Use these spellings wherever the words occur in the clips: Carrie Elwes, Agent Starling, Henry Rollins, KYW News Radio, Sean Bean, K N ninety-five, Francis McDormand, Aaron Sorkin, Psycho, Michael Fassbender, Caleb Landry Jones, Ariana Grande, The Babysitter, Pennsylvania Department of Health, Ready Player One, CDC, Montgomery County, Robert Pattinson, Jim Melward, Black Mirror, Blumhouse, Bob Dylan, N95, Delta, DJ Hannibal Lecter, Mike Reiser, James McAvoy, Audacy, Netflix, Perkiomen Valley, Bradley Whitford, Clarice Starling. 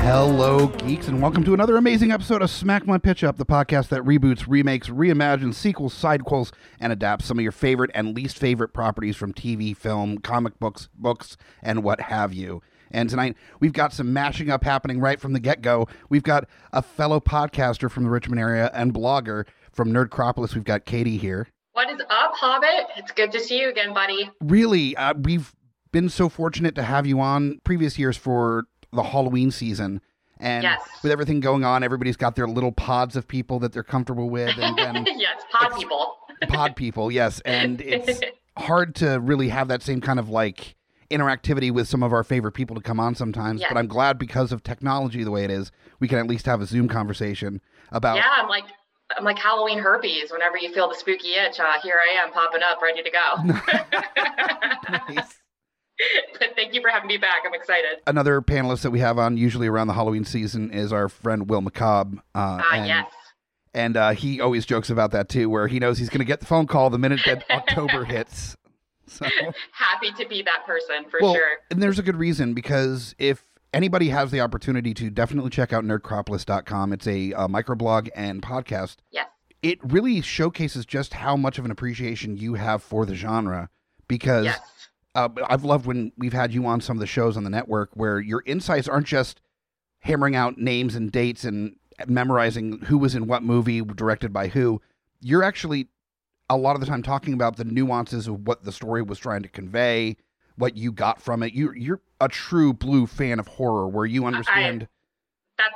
Hello, geeks, and welcome to another amazing episode of Smack My Pitch Up, the podcast that reboots, remakes, reimagines, sequels, sidequels, and adapts some of your favorite and least favorite properties from TV, film, comic books, and what have you. And tonight, we've got some mashing up happening right from the get-go. We've got a fellow podcaster from the Richmond area and blogger from Nerdcropolis. We've got Katie here. What is up, Hobbit? It's good to see you again, buddy. Really, we've been so fortunate to have you on previous years for the Halloween season. And yes, with everything going on, everybody's got their little pods of people that they're comfortable with. And yes, pod people. Pod people, yes. And it's hard to really have that same kind of like interactivity with some of our favorite people to come on sometimes. Yes. But I'm glad because of technology the way it is, we can at least have a Zoom conversation about... Yeah, I'm like Halloween herpes. Whenever you feel the spooky itch, here I am popping up, ready to go. Nice. But thank you for having me back. I'm excited. Another panelist that we have on usually around the Halloween season is our friend Will McCobb. Yes. And he always jokes about that, too, where he knows he's going to get the phone call the minute that October hits. So happy to be that person, for sure. And there's a good reason, because if anybody has the opportunity to, definitely check out nerdcropolis.com. It's a microblog and podcast. Yes. It really showcases just how much of an appreciation you have for the genre, because... Yes. I've loved when we've had you on some of the shows on the network where your insights aren't just hammering out names and dates and memorizing who was in what movie, directed by who. You're actually, a lot of the time, talking about the nuances of what the story was trying to convey, what you got from it. You're a true blue fan of horror where you understand...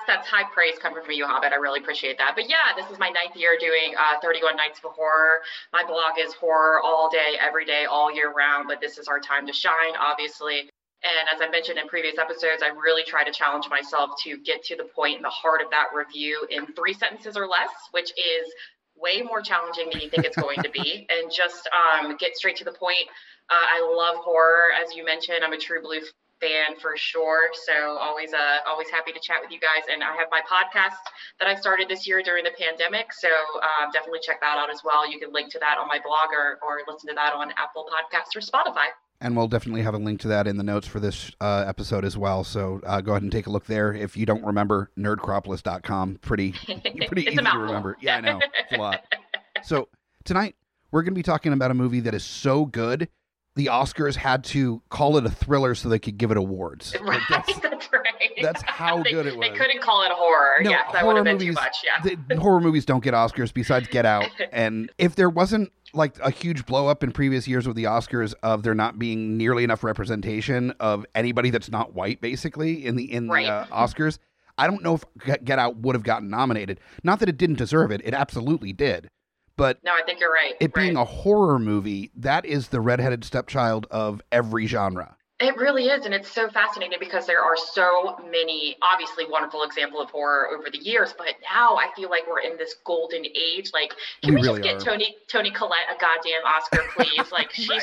That's high praise coming from you, Hobbit. I really appreciate that. But yeah, this is my ninth year doing 31 Nights of Horror. My blog is horror all day, every day, all year round. But this is our time to shine, obviously. And as I mentioned in previous episodes, I really try to challenge myself to get to the point in the heart of that review in 3 sentences or less, which is way more challenging than you think it's going to be. And just get straight to the point. I love horror. As you mentioned, I'm a true blue fan for sure, so always happy to chat with you guys. And I have my podcast that I started this year during the pandemic, so definitely check that out as well. You can link to that on my blog or listen to that on Apple Podcasts or Spotify. And we'll definitely have a link to that in the notes for this episode as well, so go ahead and take a look there. If you don't remember, nerdcropolis.com, pretty easy to remember. Yeah, I know, it's a lot. So tonight we're going to be talking about a movie that is so good the Oscars had to call it a thriller so they could give it awards. Right, like that's right. That's how good it was. They couldn't call it a horror. No, yes, that would have been too much. Yeah. Horror movies don't get Oscars besides Get Out. And if there wasn't like a huge blow up in previous years with the Oscars of there not being nearly enough representation of anybody that's not white, basically, in the Oscars, I don't know if Get Out would have gotten nominated. Not that it didn't deserve it. It absolutely did. But no, I think you're right. Being a horror movie, that is the redheaded stepchild of every genre. It really is. And it's so fascinating because there are so many, obviously, wonderful examples of horror over the years. But now I feel like we're in this golden age. Like, can we really just get Toni Collette a goddamn Oscar, please? Like, she's right?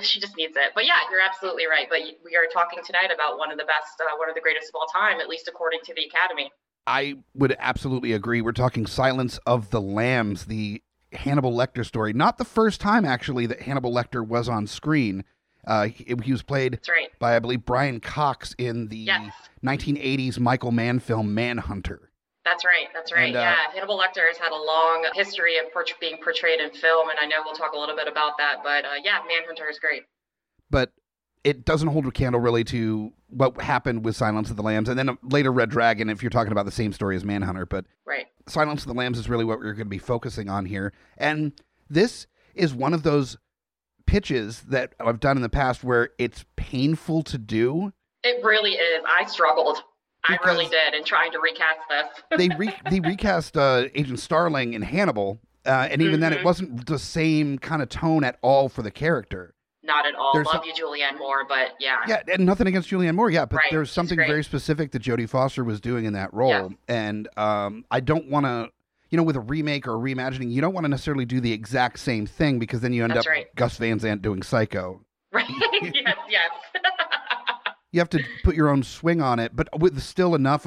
She just needs it. But yeah, you're absolutely right. But we are talking tonight about one of the best, one of the greatest of all time, at least according to the Academy. I would absolutely agree. We're talking Silence of the Lambs, the Hannibal Lecter story. Not the first time, actually, that Hannibal Lecter was on screen. He was played by, I believe, Brian Cox in the 1980s Michael Mann film Manhunter. That's right. And, Hannibal Lecter has had a long history of being portrayed in film, and I know we'll talk a little bit about that. But Manhunter is great. But it doesn't hold a candle really to what happened with Silence of the Lambs, and then later Red Dragon, if you're talking about the same story as Manhunter. But right. Silence of the Lambs is really what we're going to be focusing on here. And this is one of those pitches that I've done in the past where it's painful to do. It really is. I struggled. I really did in trying to recast this. they recast Agent Starling in Hannibal, and even then it wasn't the same kind of tone at all for the character. Not at all. Love you, Julianne Moore, but yeah. Yeah, and nothing against Julianne Moore, yeah, but there's something very specific that Jodie Foster was doing in that role. Yeah. And I don't want to, you know, with a remake or a reimagining, you don't want to necessarily do the exact same thing, because then you end up Gus Van Sant doing Psycho. Right, yes, yes. You have to put your own swing on it, but with still enough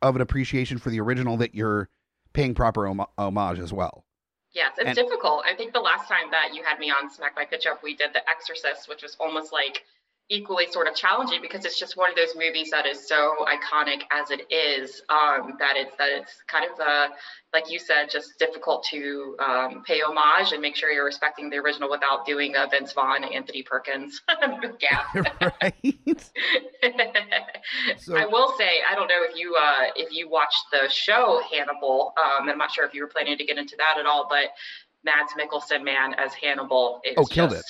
of an appreciation for the original that you're paying proper homage as well. Yes, it's difficult. I think the last time that you had me on Smack My Pitch Up, we did The Exorcist, which was almost like equally sort of challenging, because it's just one of those movies that is so iconic as it is, that it's kind of, like you said, just difficult to pay homage and make sure you're respecting the original without doing a Vince Vaughn and Anthony Perkins gap. Right. So, I will say, I don't know if you watched the show Hannibal, I'm not sure if you were planning to get into that at all, but Mads Mikkelsen, man, as Hannibal, is killed it.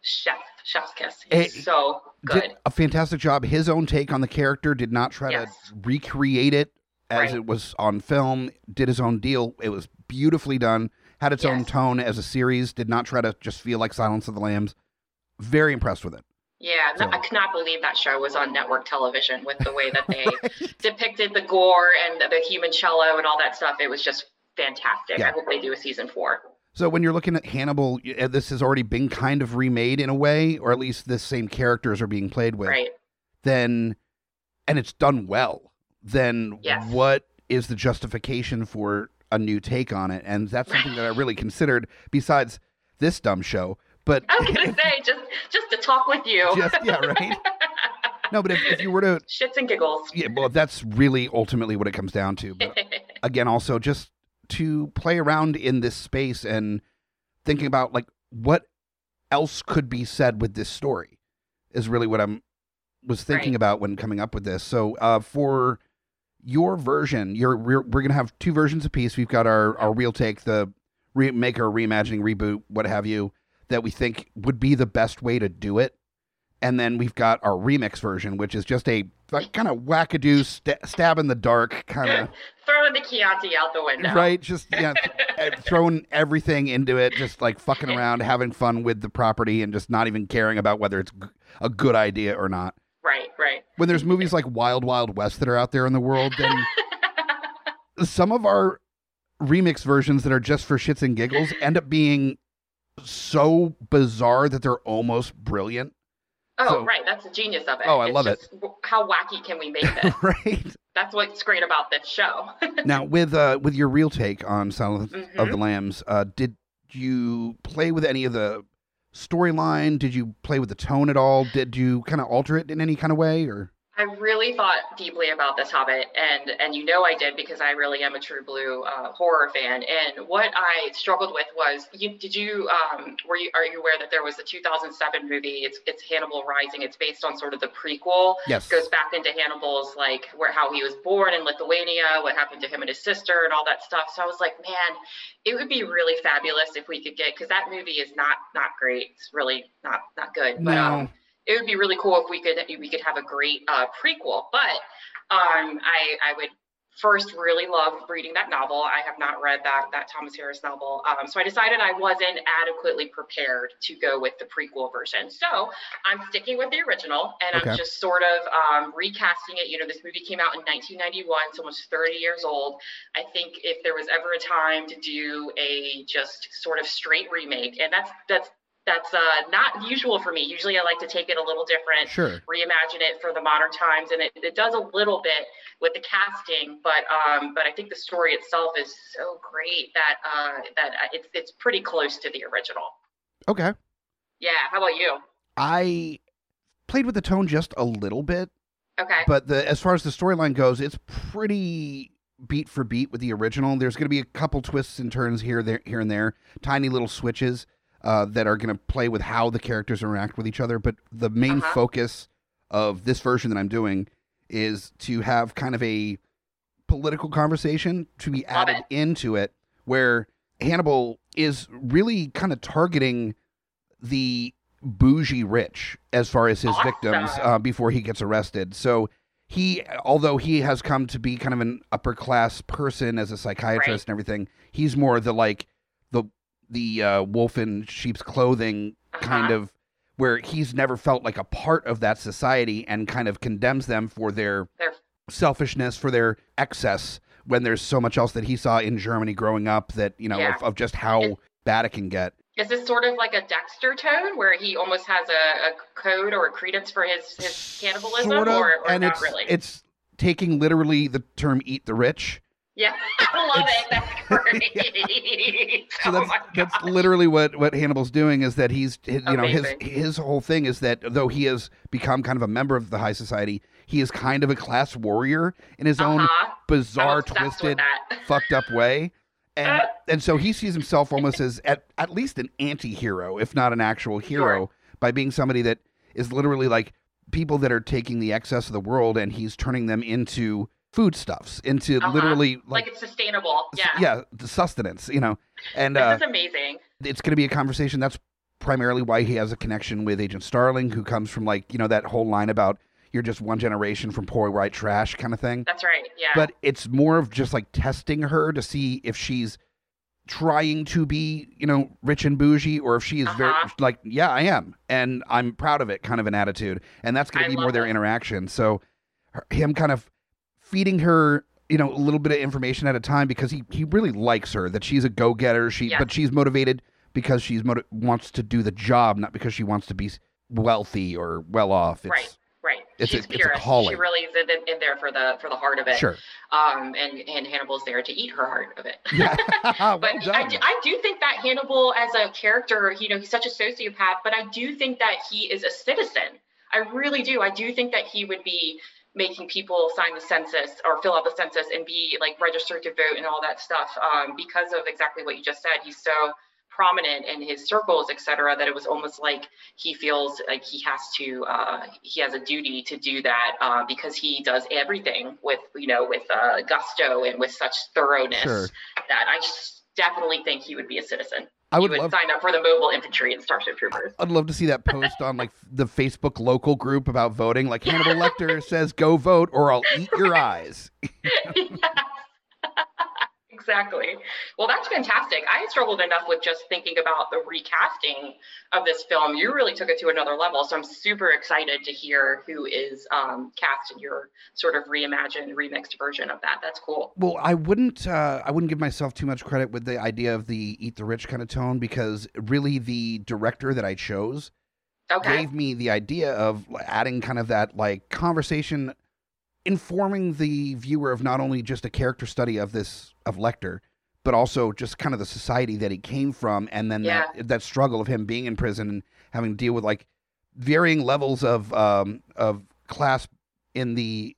Chef's kiss. He's so good. Did a fantastic job. His own take on the character, did not try to recreate it as it was on film, did his own deal. It was beautifully done, had its own tone as a series, did not try to just feel like Silence of the Lambs. Very impressed with it. Yeah, so. I could not believe that show was on network television with the way that they depicted the gore and the human cello and all that stuff. It was just fantastic. Yeah. I hope they do a season 4. So when you're looking at Hannibal, this has already been kind of remade in a way, or at least the same characters are being played with. Right. Then, and it's done well, then what is the justification for a new take on it? And that's something that I really considered, besides this dumb show. But I was going to say, just to talk with you. No, but if you were to... Shits and giggles. Yeah, well, that's really ultimately what it comes down to. But again, also just... to play around in this space and thinking about like what else could be said with this story is really what I was thinking about when coming up with this. So for your version, we're going to have two versions apiece. We've got our real take, the remake or reimagining, reboot, what have you, that we think would be the best way to do it. And then we've got our remix version, which is just a kind of wackadoo, stab in the dark, kind of... throwing the Chianti out the window. Right, just throwing everything into it, just like fucking around, having fun with the property, and just not even caring about whether it's a good idea or not. Right, right. When there's movies like Wild Wild West that are out there in the world, then some of our remix versions that are just for shits and giggles end up being so bizarre that they're almost brilliant. Oh, so, right. That's the genius of it. Oh, I love it. How wacky can we make this? Right. That's what's great about this show. Now, with your real take on Silence of the Lambs, did you play with any of the storyline? Did you play with the tone at all? Did you kind of alter it in any kind of way? Or I really thought deeply about this Hobbit, and you know I did, because I really am a true blue horror fan. And what I struggled with was, are you aware that there was a 2007 movie? It's Hannibal Rising. It's based on sort of the prequel. Yes. It goes back into Hannibal's how he was born in Lithuania, what happened to him and his sister, and all that stuff. So I was like, man, it would be really fabulous if we could get, because that movie is not great. It's really not good. No. But, it would be really cool if we could have a great prequel, but I would first really love reading that novel. I have not read that Thomas Harris novel, so I decided I wasn't adequately prepared to go with the prequel version. So I'm sticking with the original, and I'm just sort of recasting it. You know, this movie came out in 1991, so almost 30 years old. I think if there was ever a time to do a just sort of straight remake, and that's not usual for me. Usually I like to take it a little different, reimagine it for the modern times. And it does a little bit with the casting, but I think the story itself is so great that it's pretty close to the original. Okay. Yeah. How about you? I played with the tone just a little bit. Okay. But as far as the storyline goes, it's pretty beat for beat with the original. There's going to be a couple twists and turns here and there, tiny little switches. that are going to play with how the characters interact with each other. But the main focus of this version that I'm doing is to have kind of a political conversation to be added into it, where Hannibal is really kind of targeting the bougie rich as far as his victims before he gets arrested. So he, although he has come to be kind of an upper class person as a psychiatrist and everything, he's more the like the wolf in sheep's clothing kind of, where he's never felt like a part of that society and kind of condemns them for their selfishness, for their excess, when there's so much else that he saw in Germany growing up that, you know, of just how bad it can get. Is this sort of like a Dexter tone where he almost has a code or a credence for his cannibalism? Sort of, or not really? It's taking literally the term eat the rich. Yeah, I love it. That's great. So that's literally what Hannibal's doing, is that his whole thing is that though he has become kind of a member of the high society, he is kind of a class warrior in his own bizarre, twisted, fucked up way. And and so he sees himself almost as at least an anti-hero, if not an actual hero, by being somebody that is literally like people that are taking the excess of the world and he's turning them into foodstuffs, into literally like it's sustainable. Yeah, the sustenance, you know. And this is amazing. It's going to be a conversation. That's primarily why he has a connection with Agent Starling, who comes from, like, you know, that whole line about you're just one generation from poor white trash kind of thing. That's right. Yeah. But it's more of just like testing her to see if she's trying to be, you know, rich and bougie, or if she is very like, yeah, I am, and I'm proud of it, kind of an attitude. And that's going to be more their interaction. So him kind of feeding her, you know, a little bit of information at a time, because he really likes her, that she's a go-getter. But she's motivated because she's wants to do the job, not because she wants to be wealthy or well off. Right. It's a calling. She really is in there for the heart of it. Sure. And Hannibal's there to eat her heart of it. Yeah. But well done. I do think that Hannibal as a character, you know, he's such a sociopath, but I do think that he is a citizen. I really do. I do think that he would be making people sign the census or fill out the census and be like registered to vote and all that stuff, because of exactly what you just said. He's so prominent in his circles, etc., that it was almost like he feels like he has to, he has a duty to do that, because he does everything with, you know, with gusto and with such thoroughness that I definitely think he would be a citizen. He would sign up for the mobile infantry and Starship Troopers. I'd love to see that post on like the Facebook local group about voting. Like Hannibal Lecter says, go vote or I'll eat your eyes. Exactly. Well, that's fantastic. I struggled enough with just thinking about the recasting of this film. You really took it to another level. So I'm super excited to hear who is cast in your sort of reimagined, remixed version of that. That's cool. Well, I wouldn't give myself too much credit with the idea of the eat the rich kind of tone, because really the director that I chose gave me the idea of adding kind of that like conversation, informing the viewer of not only just a character study of Lecter, but also just kind of the society that he came from, and then that struggle of him being in prison and having to deal with like varying levels of class in the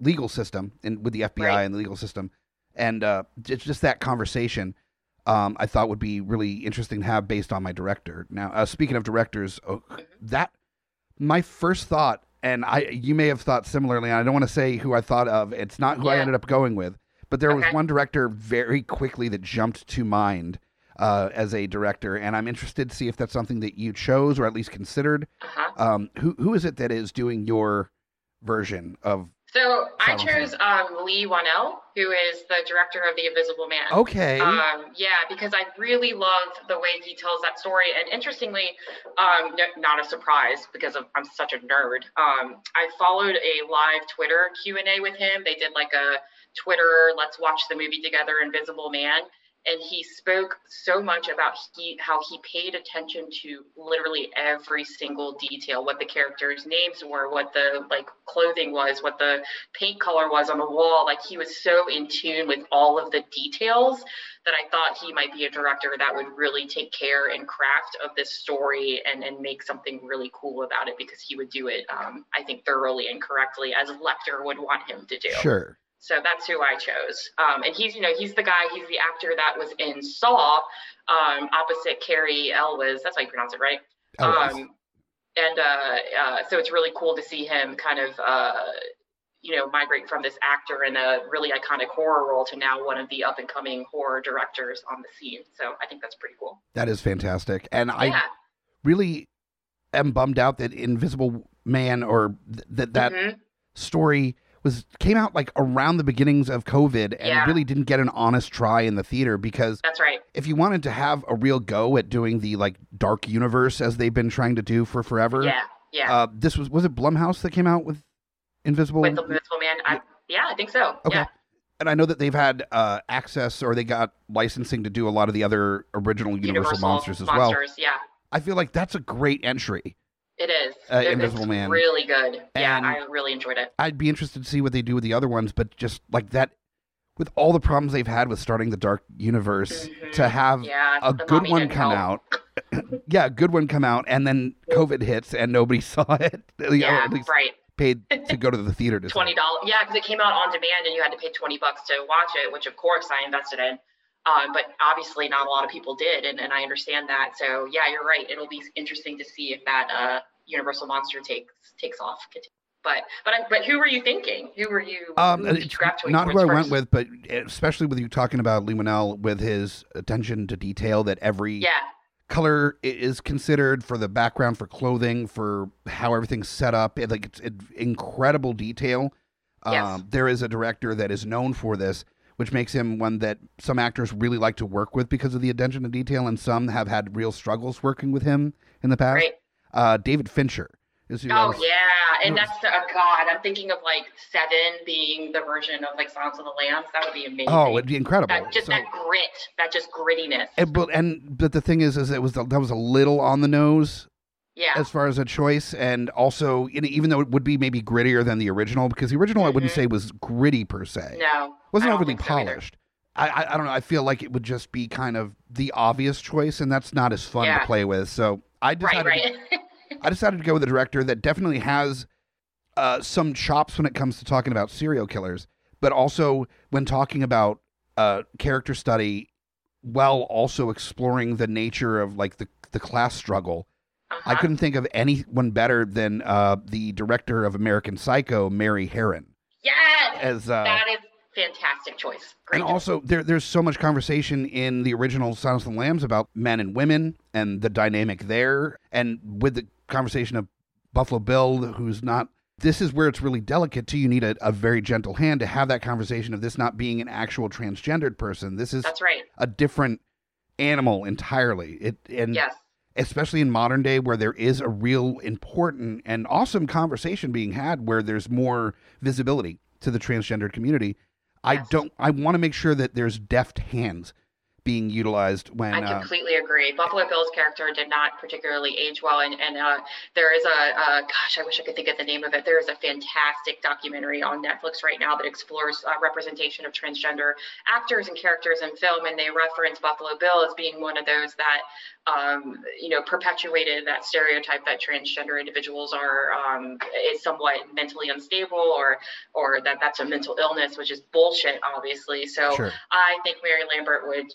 legal system and with the FBI and the legal system, and just that conversation I thought would be really interesting to have based on my director. Now, speaking of directors, my first thought. And you may have thought similarly, and I don't want to say who I thought of. It's not who I ended up going with. But there was one director very quickly that jumped to mind as a director. And I'm interested to see if that's something that you chose or at least considered. Who is it that is doing your version of... So I chose Leigh Whannell, who is the director of The Invisible Man. Okay. Because I really love the way he tells that story. And interestingly, not a surprise because I'm such a nerd. I followed a live Twitter Q&A with him. They did like a Twitter, let's watch the movie together, Invisible Man. And he spoke so much about how he paid attention to literally every single detail, what the characters' names were, what the like clothing was, what the paint color was on the wall. Like he was so in tune with all of the details that I thought he might be a director that would really take care and craft of this story and make something really cool about it, because he would do it, I think, thoroughly and correctly as Lecter would want him to do. Sure. So that's who I chose. And he's, you know, he's the guy, he's the actor that was in Saw, opposite Carrie Elwes. That's how you pronounce it, right? So it's really cool to see him kind of, you know, migrate from this actor in a really iconic horror role to now one of the up and coming horror directors on the scene. So I think that's pretty cool. That is fantastic. And yeah. I really am bummed out that Invisible Man or that mm-hmm. story came out like around the beginnings of COVID and really didn't get an honest try in the theater, because that's right. If you wanted to have a real go at doing the like dark universe as they've been trying to do for forever. Yeah. Yeah. This was it Blumhouse that came out with Invisible Man? I think so. Okay. Yeah. And I know that they've had access, or they got licensing to do a lot of the other original Universal monsters as well. Yeah. I feel like that's a great entry. It is. Invisible Man. Really good. Yeah, and I really enjoyed it. I'd be interested to see what they do with the other ones, but just like that, with all the problems they've had with starting the dark universe, mm-hmm. to have a good one come out. Yeah, a good one come out, and then COVID hits and nobody saw it. Yeah, at least right. Paid to go to the theater to $20. Yeah, because it came out on demand and you had to pay $20 to watch it, which of course I invested in. But obviously not a lot of people did, and I understand that. So yeah, you're right. It'll be interesting to see if that Universal monster takes off. But who were you thinking? Who were you? Not who I went with, but especially with you talking about Leigh Whannell with his attention to detail, that every color is considered for the background, for clothing, for how everything's set up. It's incredible detail. Yes. There is a director that is known for this, which makes him one that some actors really like to work with because of the attention to detail, and some have had real struggles working with him in the past. Right. David Fincher is who. I'm thinking of like Seven being the version of like Silence of the Lambs. That would be amazing. Oh, it'd be incredible. That grit, grittiness. But the thing is that was a little on the nose. Yeah. As far as a choice, and also, even though it would be maybe grittier than the original, because the original, mm-hmm. I wouldn't say was gritty per se. No. Wasn't overly polished. So I don't know. I feel like it would just be kind of the obvious choice, and that's not as fun to play with. So I decided, I decided to go with a director that definitely has some chops when it comes to talking about serial killers, but also when talking about character study, while also exploring the nature of like the class struggle. Uh-huh. I couldn't think of anyone better than the director of American Psycho, Mary Harron. Yes! That is a fantastic choice. Great choice. Also, there's so much conversation in the original Silence of the Lambs about men and women and the dynamic there. And with the conversation of Buffalo Bill, this is where it's really delicate, too. You need a very gentle hand to have that conversation of this not being an actual transgendered person. This is a different animal entirely. Especially in modern day, where there is a real important and awesome conversation being had, where there's more visibility to the transgender community. Yes. I want to make sure that there's deft hands being utilized when... I completely agree. Buffalo Bill's character did not particularly age well, and there is I wish I could think of the name of it. There is a fantastic documentary on Netflix right now that explores representation of transgender actors and characters in film, and they reference Buffalo Bill as being one of those that, perpetuated that stereotype that transgender individuals are somewhat mentally unstable, or that's a mental illness, which is bullshit, obviously. So sure. I think Mary Lambert would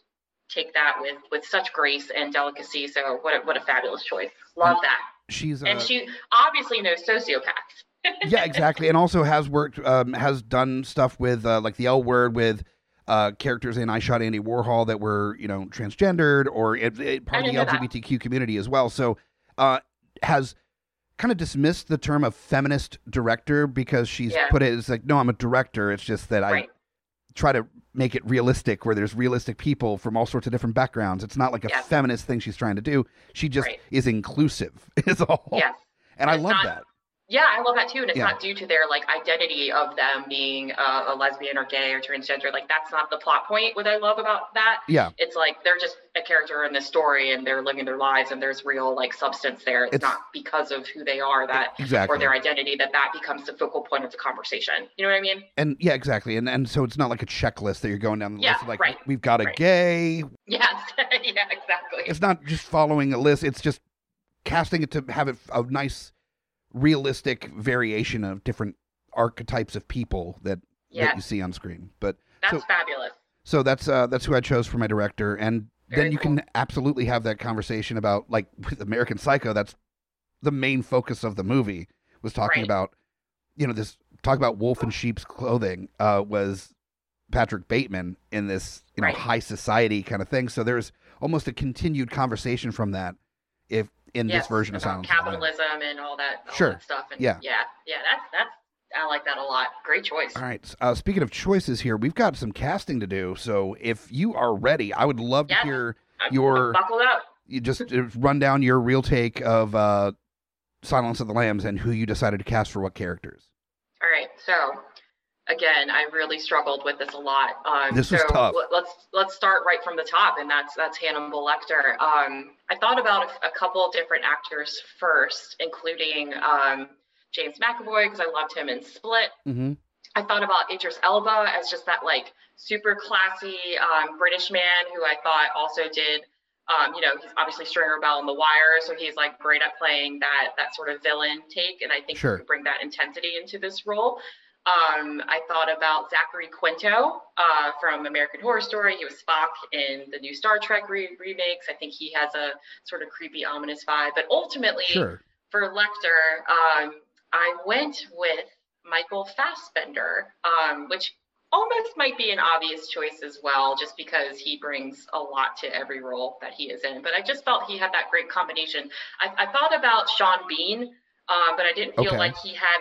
take that with such grace and delicacy. So what a fabulous choice. Love that. She obviously knows sociopaths. Yeah, exactly. And also has worked, has done stuff with like the L Word, with characters in I Shot Andy Warhol that were, transgendered, or part of the LGBTQ community as well. So has kind of dismissed the term of feminist director, because she's put it as like, no, I'm a director. It's just that I try to make it realistic, where there's realistic people from all sorts of different backgrounds. It's not like a feminist thing she's trying to do. She just is inclusive is all. Yes. And I love that. Yeah, I love that too. And it's not due to their like identity of them being a lesbian or gay or transgender. Like, that's not the plot point. What I love about that. Yeah. It's like, they're just a character in this story, and they're living their lives, and there's real like substance there. It's not because of who they are or their identity that becomes the focal point of the conversation. You know what I mean? And yeah, exactly. And so it's not like a checklist that you're going down the list of like, we've got a gay. Yes. Yeah, exactly. It's not just following a list. It's just casting it to have it a nice, realistic variation of different archetypes of people that that you see on screen. But that's fabulous. So that's who I chose for my director, and then you can absolutely have that conversation about, like with American Psycho, that's the main focus of the movie, was talking about, you know, this talk about wolf in sheep's clothing was Patrick Bateman in this, you know, high society kind of thing. So there's almost a continued conversation from that if in this version of Silence. Capitalism and all that stuff. And that's I like that a lot. Great choice. All right. Speaking of choices here, we've got some casting to do. So if you are ready, I would love to hear your buckle up. You just run down your real take of Silence of the Lambs and who you decided to cast for what characters. All right. So again, I really struggled with this a lot. This was tough. Let's start right from the top, and that's Hannibal Lecter. I thought about a couple different actors first, including James McAvoy, because I loved him in Split. Mm-hmm. I thought about Idris Elba as just that like super classy British man who I thought also did, you know, he's obviously Stringer Bell in The Wire, so he's like great at playing that sort of villain take, and I think he could bring that intensity into this role. I thought about Zachary Quinto from American Horror Story. He was Spock in the new Star Trek remakes. I think he has a sort of creepy, ominous vibe, but ultimately for Lecter, I went with Michael Fassbender, which almost might be an obvious choice as well, just because he brings a lot to every role that he is in. But I just felt he had that great combination. I thought about Sean Bean, but I didn't feel like he had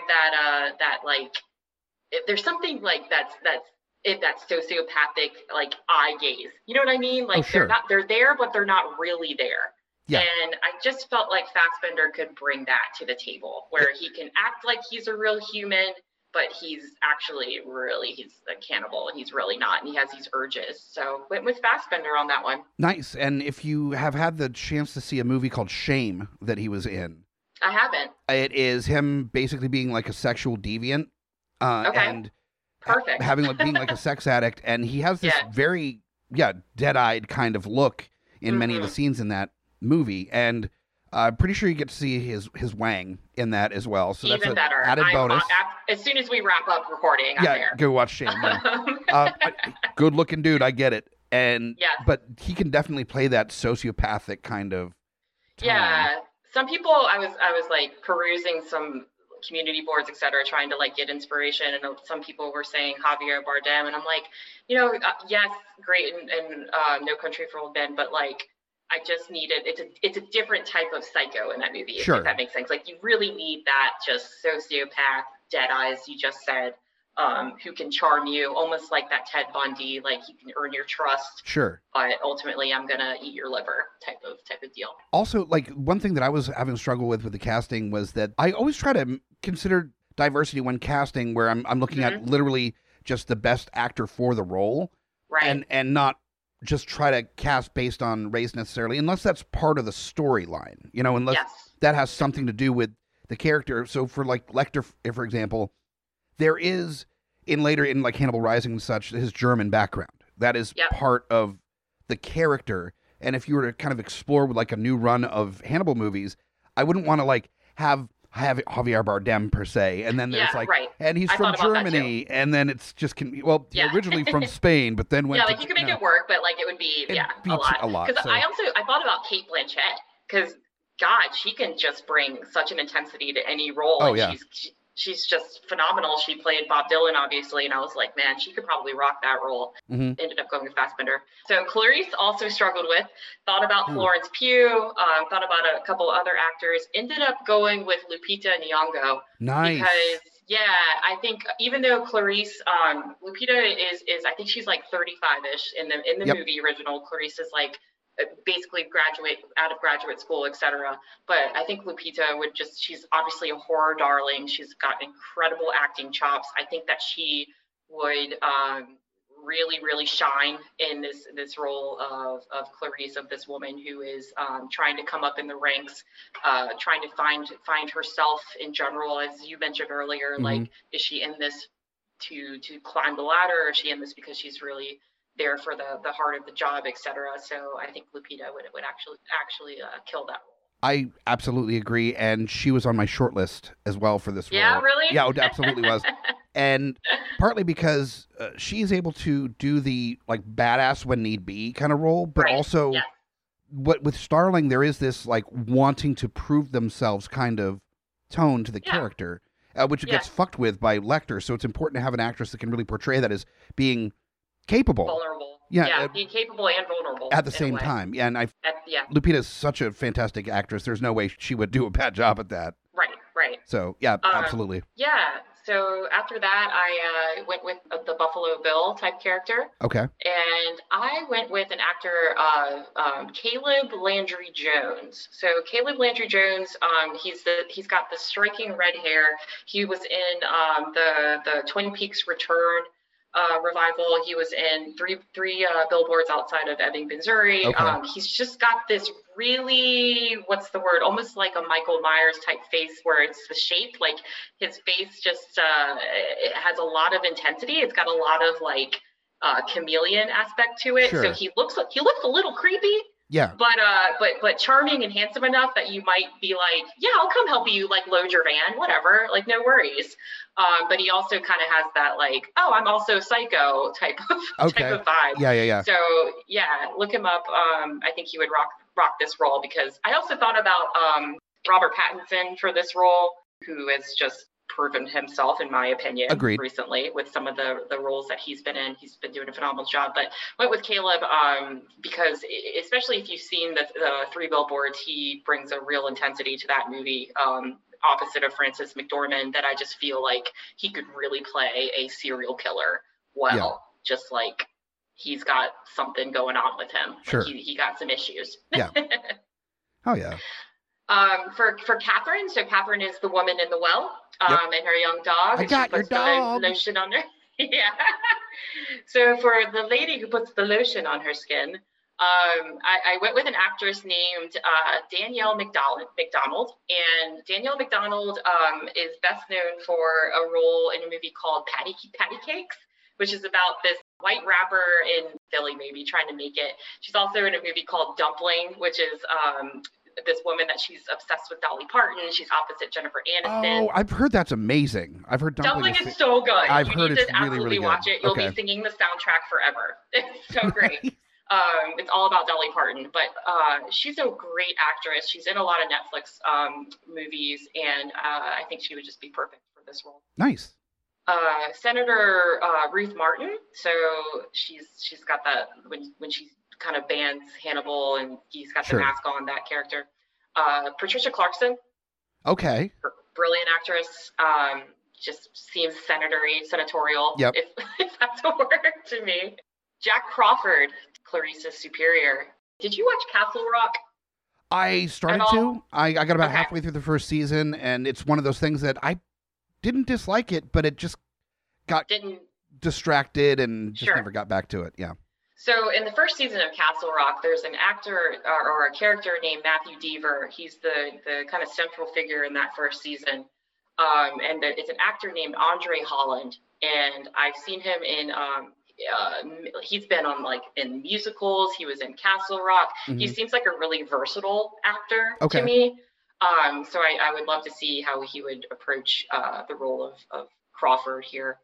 that like, if there's something like that's sociopathic, like eye gaze. You know what I mean? Like they're there, but they're not really there. Yeah. And I just felt like Fassbender could bring that to the table, where he can act like he's a real human, but he's actually he's a cannibal, and he's really not, and he has these urges. So went with Fassbender on that one. Nice. And if you have had the chance to see a movie called Shame that he was in. I haven't. It is him basically being like a sexual deviant and having like being like a sex addict. And he has this very dead-eyed kind of look in many of the scenes in that movie, and I'm pretty sure you get to see his wang in that as well. So even that's better. Added bonus. As soon as we wrap up recording, I'm there. Go watch Shane. Good looking dude, I get it, and but he can definitely play that sociopathic kind of. Tone. Yeah, some people I was like perusing some community boards, etc., trying to like get inspiration, and some people were saying Javier Bardem, and I'm like, you know, yes, great, and No Country for Old Men, but like. I just needed it's a different type of psycho in that movie, if that makes sense. Like you really need that just sociopath, dead eyes, you just said, who can charm you, almost like that Ted Bundy, like you can earn your trust. Sure. But ultimately I'm gonna eat your liver type of deal. Also, like one thing that I was having struggle with the casting was that I always try to consider diversity when casting, where I'm looking at literally just the best actor for the role. Right. And not just try to cast based on race necessarily, unless that's part of the storyline, you know, unless that has something to do with the character. So for like Lecter, for example, there is in like Hannibal Rising and such, his German background. That is part of the character. And if you were to kind of explore with like a new run of Hannibal movies, I wouldn't want to like have Javier Bardem per se, and then there's and he's from Germany, and then it's just originally from Spain, but then went you could make it work, but like it would be a lot. Because I thought about Kate Blanchett, because God, she can just bring such an intensity to any role. Oh, and she's just phenomenal. She played Bob Dylan, obviously, and I was like, man, she could probably rock that role. Mm-hmm. Ended up going with Fassbender. So Clarice also struggled with, thought about Florence Pugh, thought about a couple other actors, ended up going with Lupita Nyong'o. Nice. Because, I think even though Clarice, Lupita is I think she's like 35-ish in the movie original. Clarice is like, basically graduate out of graduate school, etc. But I think Lupita she's obviously a horror darling. She's got incredible acting chops. I think that she would really, really shine in this role of Clarice, of this woman who is trying to come up in the ranks, trying to find herself in general. As you mentioned earlier, like, is she in this to climb the ladder? Or is she in this because she's really there for the heart of the job, etc. So I think Lupita would actually kill that role. I absolutely agree, and she was on my short list as well for this role. Yeah, really? Yeah, it absolutely was. And partly because she's able to do the like badass when need be kind of role, but also what with Starling, there is this like wanting to prove themselves kind of tone to the character, which gets fucked with by Lecter. So it's important to have an actress that can really portray that as being capable. Vulnerable. Being capable and vulnerable. At the same time. Yeah, and Lupita's such a fantastic actress. There's no way she would do a bad job at that. Right. So, absolutely. Yeah. So after that, I went with the Buffalo Bill type character. Okay. And I went with an actor, Caleb Landry Jones. So Caleb Landry Jones, he's got the striking red hair. He was in the Twin Peaks Return revival. He was in three Billboards Outside of Ebbing, Missouri. Okay. He's just got this really, what's the word? Almost like a Michael Myers type face, where it's the shape. Like his face just it has a lot of intensity. It's got a lot of like chameleon aspect to it. Sure. So he looks a little creepy. Yeah. But charming and handsome enough that you might be like, yeah, I'll come help you like load your van, whatever, like no worries. But he also kind of has that like, oh, I'm also psycho type of vibe. Yeah. So yeah, look him up. I think he would rock this role, because I also thought about Robert Pattinson for this role, who has just proven himself, in my opinion, recently with some of the roles that he's been in. He's been doing a phenomenal job, but went with Caleb because, especially if you've seen the Three Billboards, he brings a real intensity to that movie, opposite of Francis McDormand, that I just feel like he could really play a serial killer well. Yeah. Just like he's got something going on with him. Sure. Like he got some issues. Yeah. Oh, yeah. For Catherine, so Catherine is the woman in the well, and her young dog. I got your dog. Lotion on her. Yeah. So for the lady who puts the lotion on her skin, I went with an actress named Danielle McDonald. And Danielle McDonald is best known for a role in a movie called Patty Cakes, which is about this white rapper in Philly, maybe, trying to make it. She's also in a movie called Dumpling, which is... this woman that she's obsessed with, Dolly Parton. She's opposite Jennifer Aniston. Oh, I've heard that's amazing. I've heard Dumpling is so good. I've heard it's really, really good. You need to absolutely watch it. You'll be singing the soundtrack forever. It's so great. It's all about Dolly Parton, but she's a great actress. She's in a lot of Netflix movies, and I think she would just be perfect for this role. Nice. Senator Ruth Martin. So she's got that when she's kind of bans Hannibal and he's got the mask on, that character. Patricia Clarkson. Okay. Brilliant actress. Just seems senatorial. Yep. If that's a word to me. Jack Crawford, Clarice's superior. Did you watch Castle Rock? I started to. I got about halfway through the first season, and it's one of those things that I didn't dislike it, but it just got distracted and just never got back to it. Yeah. So in the first season of Castle Rock, there's an actor or a character named Matthew Deaver. He's the kind of central figure in that first season. And it's an actor named Andre Holland. And I've seen him in, he's been on like in musicals. He was in Castle Rock. Mm-hmm. He seems like a really versatile actor to me. So I would love to see how he would approach the role of Crawford here.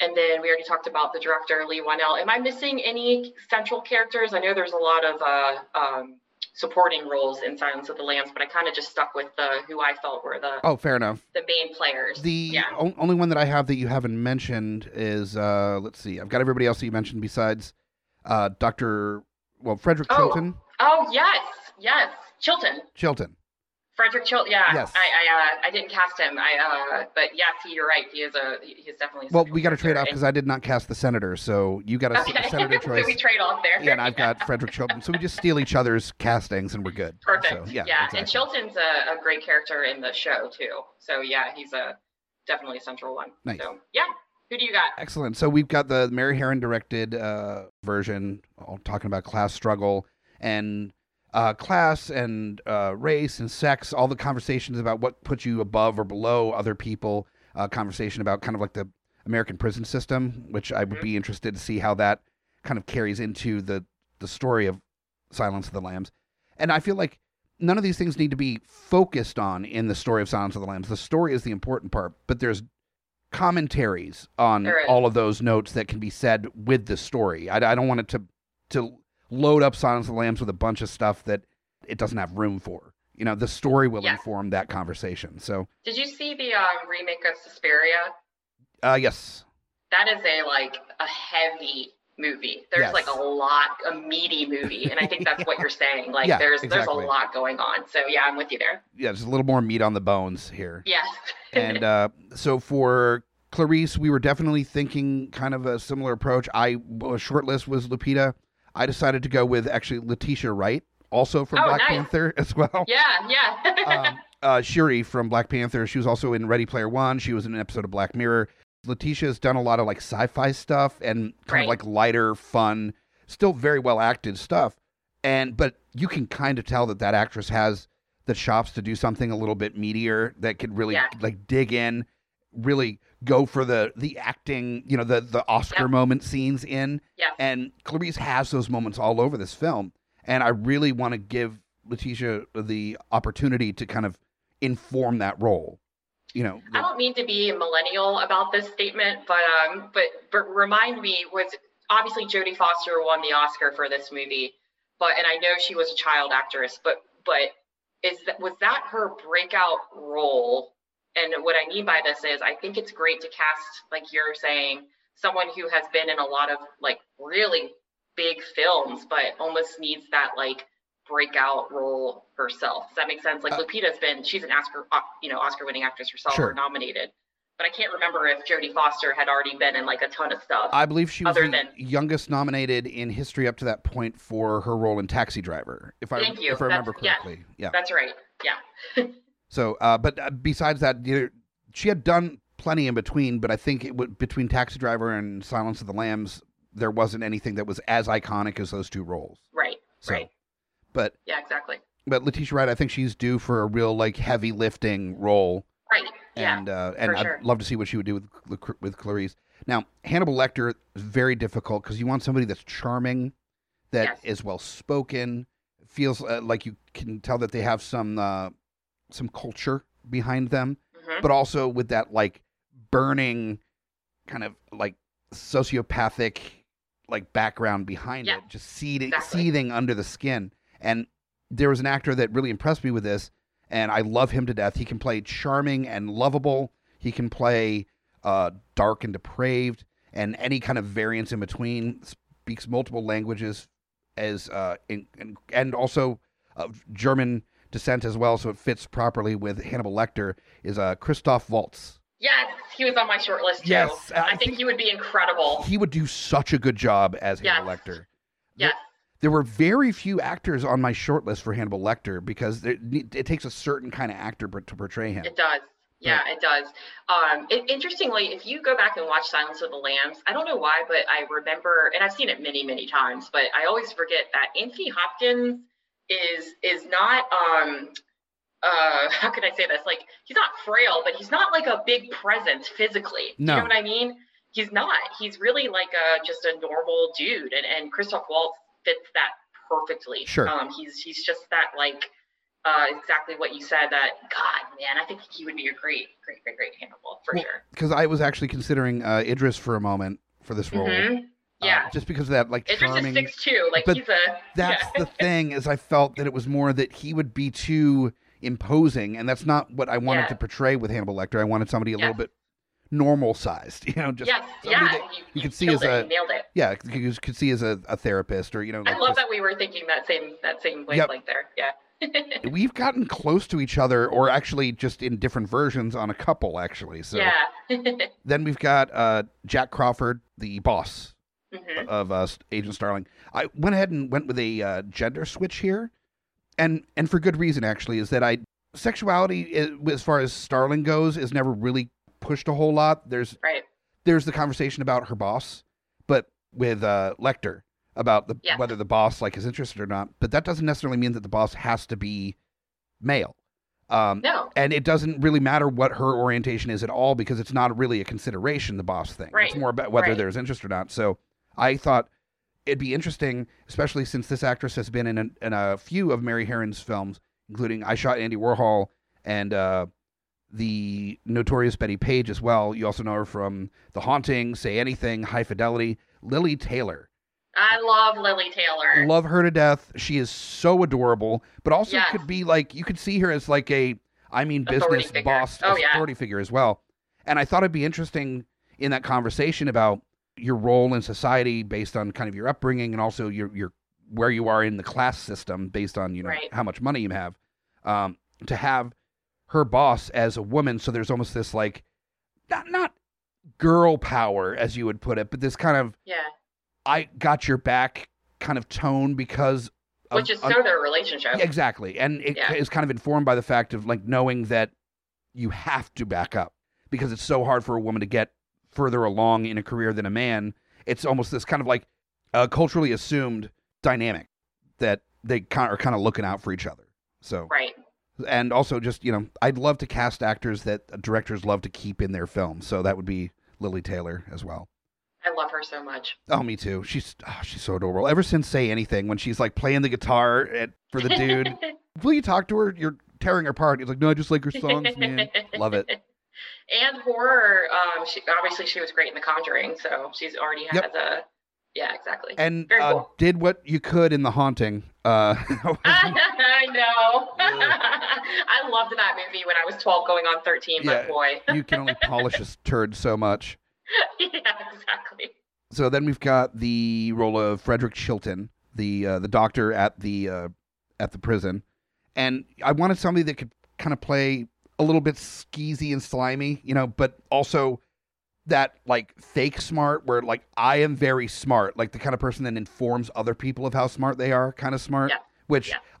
And then we already talked about the director, Leigh Whannell. Am I missing any central characters? I know there's a lot of supporting roles in Silence of the Lambs, but I kind of just stuck with who I felt were the fair enough, the main players. The only one that I have that you haven't mentioned is, let's see, I've got everybody else that you mentioned besides Frederick Chilton. Oh, yes, Chilton. Frederick Chilton, yes. I didn't cast him. But yes, you're right. He's definitely. Well, we got to trade off because I did not cast the senator, so you got a senator choice. So we trade off there. Yeah, and I've got Frederick Chilton, so we just steal each other's castings and we're good. Perfect. So, exactly. And Chilton's a great character in the show too. So yeah, he's definitely a central one. Nice. So yeah, who do you got? Excellent. So we've got the Mary Harron directed version, all talking about class struggle and. Class and race and sex, all the conversations about what puts you above or below other people, conversation about kind of like the American prison system, which I would be interested to see how that kind of carries into the story of Silence of the Lambs. And I feel like none of these things need to be focused on in the story of Silence of the Lambs. The story is the important part, but there's commentaries on all of those notes that can be said with the story. I don't want it to load up Silence of the Lambs with a bunch of stuff that it doesn't have room for. You know, the story will inform that conversation. So, did you see the remake of Suspiria? Yes. That is a heavy movie. There's a meaty movie, and I think that's what you're saying. There's a lot going on. So yeah, I'm with you there. Yeah, there's a little more meat on the bones here. Yeah. And so for Clarice, we were definitely thinking kind of a similar approach. A short list was Lupita. I decided to go with actually Letitia Wright, also from Black Panther as well. Yeah, yeah. Shuri from Black Panther. She was also in Ready Player One. She was in an episode of Black Mirror. Letitia's done a lot of sci-fi stuff and kind of lighter, fun, still very well acted stuff. But you can kind of tell that actress has the chops to do something a little bit meatier that could really dig in, really go for the acting, you know, the Oscar moment scenes in. Yeah. And Clarice has those moments all over this film. And I really want to give Letitia the opportunity to kind of inform that role. You know, I don't mean to be millennial about this statement, but remind me, was obviously Jodie Foster won the Oscar for this movie, and I know she was a child actress, but was that her breakout role? And what I mean by this is, I think it's great to cast, like you're saying, someone who has been in a lot of really big films, but almost needs that breakout role herself. Does that make sense? Lupita's she's an Oscar-winning actress herself, or nominated. But I can't remember if Jodie Foster had already been in a ton of stuff. I believe she was the youngest nominated in history up to that point for her role in Taxi Driver, if I remember correctly. Yeah, that's right. Yeah. So, but besides that, she had done plenty in between. But I think between Taxi Driver and Silence of the Lambs, there wasn't anything that was as iconic as those two roles. Right. So, right. But yeah, exactly. But Letitia Wright, I think she's due for a real heavy lifting role. Right. Yeah. And I'd love to see what she would do with Clarice. Now, Hannibal Lecter is very difficult because you want somebody that's charming, that is well spoken, feels like you can tell that they have some culture behind them, but also with that burning kind of sociopathic background behind it, just seething under the skin. And there was an actor that really impressed me with this, and I love him to death. He can play charming and lovable. He can play dark and depraved, and any kind of variance in between. Speaks multiple languages, and also of German descent as well, so it fits properly with Hannibal Lecter. Is Christoph Waltz. Yes, he was on my short list too. Yes, I think he would be incredible. He would do such a good job as Hannibal Lecter. Yes. There were very few actors on my short list for Hannibal Lecter because it takes a certain kind of actor to portray him. It does. Yeah, right. It does. Interestingly, if you go back and watch Silence of the Lambs, I don't know why, but I remember, and I've seen it many, many times, but I always forget that Anthony Hopkins is not, how can I say this? He's not frail, but he's not a big presence physically. No. You know what I mean? He's not. He's really just a normal dude. And Christoph Waltz fits that perfectly. Sure. He's just that exactly what you said. That God, man, I think he would be a great Hannibal for sure. Because I was actually considering Idris for a moment for this role. Mm-hmm. Yeah. Just because of that charming. Idris is 6'2". That's the thing is I felt that it was more that he would be too imposing, and that's not what I wanted to portray with Hannibal Lecter. I wanted somebody a little bit normal sized, you could see as a therapist or, I love that we were thinking that same wavelength there. Yeah. We've gotten close to each other, or actually just in different versions on a couple actually. So yeah. Then we've got Jack Crawford, the boss of Agent Starling. I went with a gender switch here. And for good reason, actually, is that sexuality, as far as Starling goes, is never really pushed a whole lot. There's the conversation about her boss, but with Lecter, about whether the boss is interested or not. But that doesn't necessarily mean that the boss has to be male. No. And it doesn't really matter what her orientation is at all, because it's not really a consideration, the boss thing. Right. It's more about whether there's interest or not. So I thought it'd be interesting, especially since this actress has been in a few of Mary Harron's films, including I Shot Andy Warhol and the notorious Betty Page as well. You also know her from The Haunting, Say Anything, High Fidelity. Lily Taylor. I love Lily Taylor. Love her to death. She is so adorable, but also could be like, you could see her as like a, I mean, business boss authority figure as well. And I thought it'd be interesting in that conversation about your role in society based on kind of your upbringing and also your where you are in the class system based on, you know, how much money you have, to have her boss as a woman. So there's almost this like, not girl power as you would put it, but this kind of, I got your back kind of tone because of, which is so their relationship. Exactly. And it is kind of informed by the fact of like knowing that you have to back up because it's so hard for a woman to get further along in a career than a man. It's almost this kind of like a culturally assumed dynamic that they are kind of looking out for each other. So, and also just, you know, I'd love to cast actors that directors love to keep in their films. So that would be Lily Taylor as well. I love her so much. Oh, me too. She's so adorable. Ever since Say Anything, when she's like playing the guitar for the dude, will you talk to her? You're tearing her apart. He's like, no, I just like her songs, man. Love it. And horror, she was great in The Conjuring, so she's already had a... Yeah, exactly. And cool. Did what you could in The Haunting. I know. I loved that movie when I was 12 going on 13, but boy. You can only polish a turd so much. Yeah, exactly. So then we've got the role of Frederick Chilton, the doctor at the prison. And I wanted somebody that could kind of play a little bit skeezy and slimy, you know, but also that like fake smart where like I am very smart, like the kind of person that informs other people of how smart they are, kind of smart,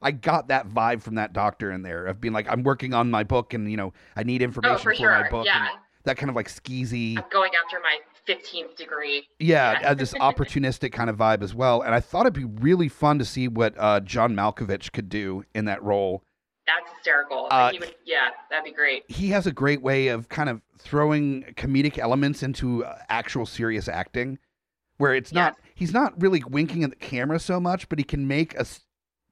I got that vibe from that doctor in there of being like, I'm working on my book and, you know, I need information for my book. Yeah. And that kind of like skeezy. I'm going after my 15th degree. This opportunistic kind of vibe as well. And I thought it'd be really fun to see what John Malkovich could do in that role. That's hysterical. That'd be great. He has a great way of kind of throwing comedic elements into actual serious acting where it's not, he's not really winking at the camera so much, but he can make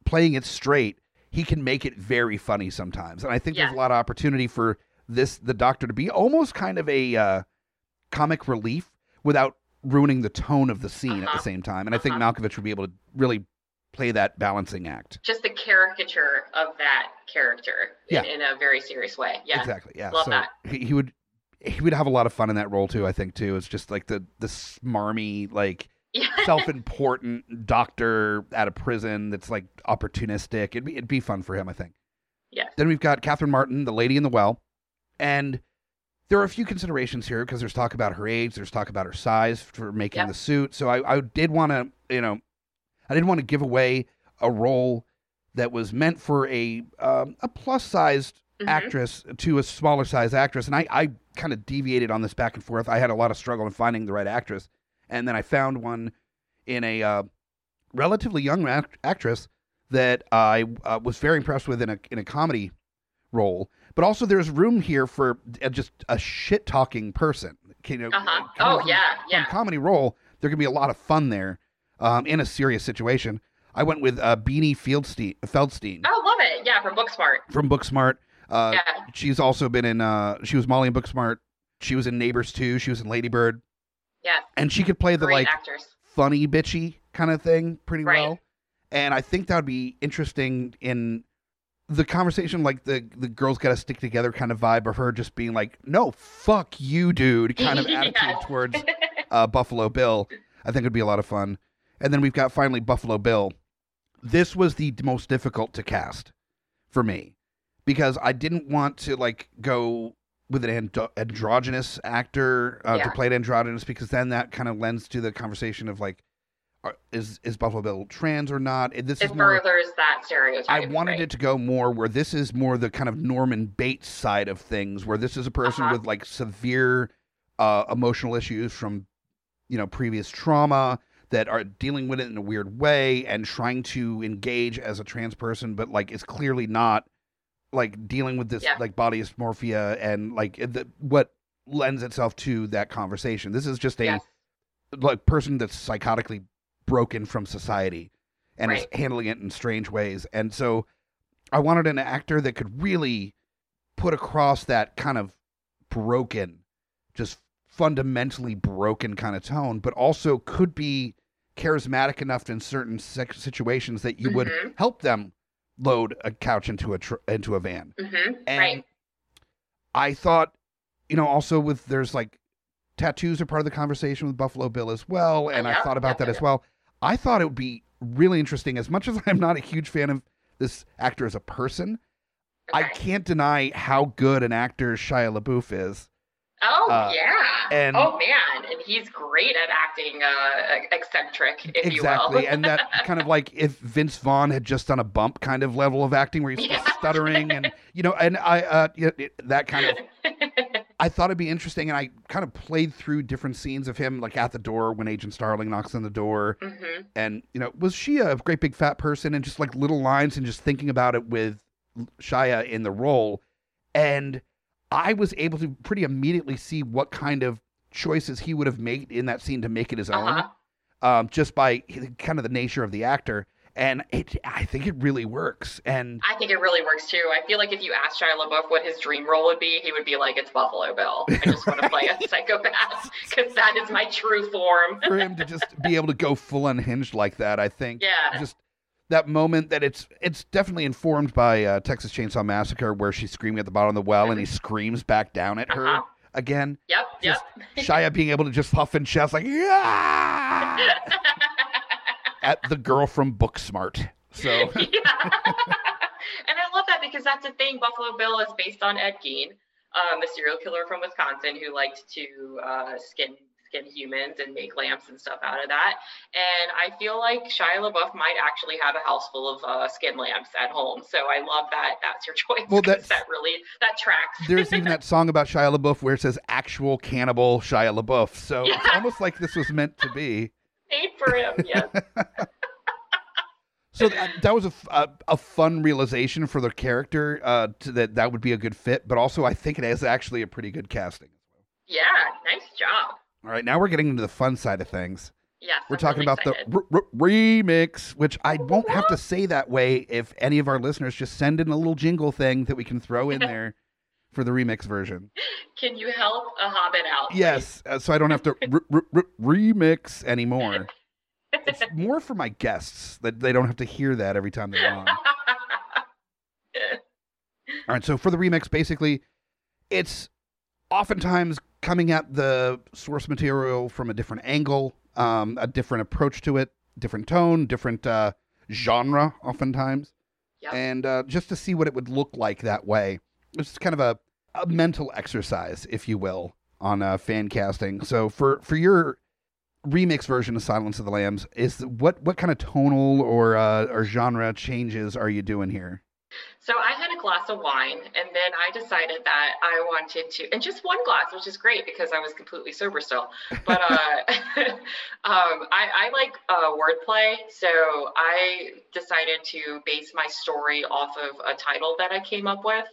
playing it straight, he can make it very funny sometimes. And I think there's a lot of opportunity for the doctor to be almost kind of a comic relief without ruining the tone of the scene at the same time. And I think Malkovich would be able to really play that balancing act. Just the caricature of that character in a very serious way. Yeah, exactly. Yeah, love that. He would have a lot of fun in that role too. I think too. It's just like the smarmy, like self-important doctor out of prison that's like opportunistic. It'd be fun for him, I think. Yeah. Then we've got Catherine Martin, the lady in the well, and there are a few considerations here because there's talk about her age, there's talk about her size for making the suit. So I did want to, you know. I didn't want to give away a role that was meant for a plus-sized actress to a smaller-sized actress. And I kind of deviated on this back and forth. I had a lot of struggle in finding the right actress. And then I found one in a relatively young actress that I was very impressed with in a comedy role. But also there's room here for just a shit-talking person. You know, in a comedy role, there can be a lot of fun there. In a serious situation, I went with Beanie Feldstein. Oh, love it. Yeah, from Booksmart. She's also been in, she was Molly in Booksmart. She was in Neighbors 2. She was in Lady Bird. Yeah. And she could play the funny, bitchy kind of thing pretty well. And I think that would be interesting in the conversation, like the girls got to stick together kind of vibe of her just being like, no, fuck you, dude, kind of attitude towards Buffalo Bill. I think it would be a lot of fun. And then we've got finally Buffalo Bill. This was the most difficult to cast for me because I didn't want to like go with an androgynous actor to play an androgynous because then that kind of lends to the conversation of like, is Buffalo Bill trans or not? It furthers that stereotype. I wanted it to go more where this is more the kind of Norman Bates side of things where this is a person with like severe emotional issues from, you know, previous trauma that are dealing with it in a weird way and trying to engage as a trans person, but like, it's clearly not like dealing with this like body dysmorphia and like what lends itself to that conversation. This is just a like person that's psychotically broken from society and is handling it in strange ways. And so I wanted an actor that could really put across that kind of broken, just fundamentally broken kind of tone, but also could be charismatic enough in certain situations that you mm-hmm. would help them load a couch into a van. Mm-hmm. And right. I thought, you know, also with there's like tattoos are part of the conversation with Buffalo Bill as well, and I thought about that as well. I thought it would be really interesting. As much as I'm not a huge fan of this actor as a person, okay. I can't deny how good an actor Shia LaBeouf is. Oh, yeah. And, oh, man. And he's great at acting eccentric, if exactly. you will. Exactly. And that kind of like if Vince Vaughn had just done a bump kind of level of acting where he's yeah. stuttering and, you know, and I that kind of – I thought it'd be interesting. And I kind of played through different scenes of him, like at the door when Agent Starling knocks on the door. Mm-hmm. And, you know, was she a great big fat person? And just like little lines and just thinking about it with Shia in the role. And – I was able to pretty immediately see what kind of choices he would have made in that scene to make it his own, uh-huh. Just by kind of the nature of the actor. And I think it really works. And I think it really works, too. I feel like if you asked Shia LaBeouf what his dream role would be, he would be like, it's Buffalo Bill. I just right? want to play a psychopath because that is my true form. For him to just be able to go full unhinged like that, I think. Yeah. Just that moment that it's definitely informed by Texas Chainsaw Massacre where she's screaming at the bottom of the well and he screams back down at her uh-huh. again. Yep, just yep. Shia being able to just huff and chest like, yeah! at the girl from Booksmart. So, yeah. And I love that because that's the thing. Buffalo Bill is based on Ed Gein, a serial killer from Wisconsin who liked to skin humans and make lamps and stuff out of that. And I feel like Shia LaBeouf might actually have a house full of skin lamps at home. So I love that. That's your choice. Well, that tracks. There's even that song about Shia LaBeouf where it says actual cannibal Shia LaBeouf. So yeah. It's almost like this was meant to be. Made for him, yes. So that was a fun realization for the character that would be a good fit. But also I think it is actually a pretty good casting. Yeah, nice job. All right, now we're getting into the fun side of things. Yeah, we're talking really about excited. The remix, which I won't have to say that way if any of our listeners just send in a little jingle thing that we can throw in there for the remix version. Can you help a hobbit out? Yes, so I don't have to remix anymore. It's more for my guests that they don't have to hear that every time they're on. All right, so for the remix, basically, it's oftentimes coming at the source material from a different angle, a different approach to it, different tone, different genre oftentimes. Yep. And just to see what it would look like that way. It's kind of a mental exercise, if you will, on fan casting. So for your remix version of Silence of the Lambs, is what kind of tonal or genre changes are you doing here? So I had a glass of wine, and then I decided that I wanted to, and just one glass, which is great because I was completely sober still, but I like wordplay, so I decided to base my story off of a title that I came up with.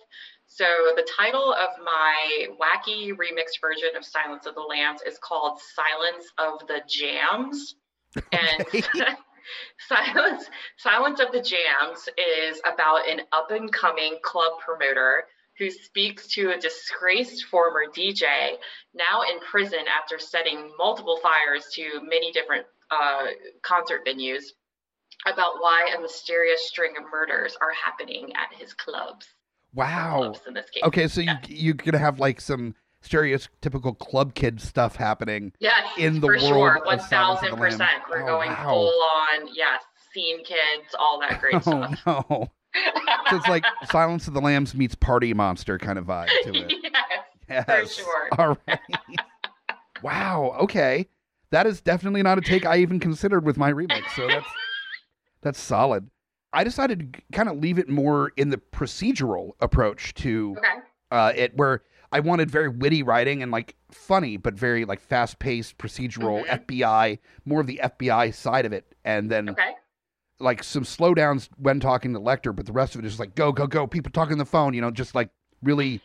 So the title of my wacky remixed version of Silence of the Lambs is called Silence of the Jams, and... Silence of the Jams is about an up-and-coming club promoter who speaks to a disgraced former DJ now in prison after setting multiple fires to many different concert venues about why a mysterious string of murders are happening at his clubs. Wow. Clubs in this case. Okay, so yeah. You're going to have like some stereotypical club kid stuff happening in the world. Sure. 1,000%. We're going full on, scene kids, all that great stuff. Oh, no. So it's like Silence of the Lambs meets Party Monster kind of vibe to it. Yes, for sure. All right. Wow, okay. That is definitely not a take I even considered with my remix, so that's solid. I decided to kind of leave it more in the procedural approach to it, where I wanted very witty writing and like funny, but very like fast-paced procedural FBI, more of the FBI side of it, and then like some slowdowns when talking to Lecter, but the rest of it is like go, go, go, people talking on the phone, you know, just like really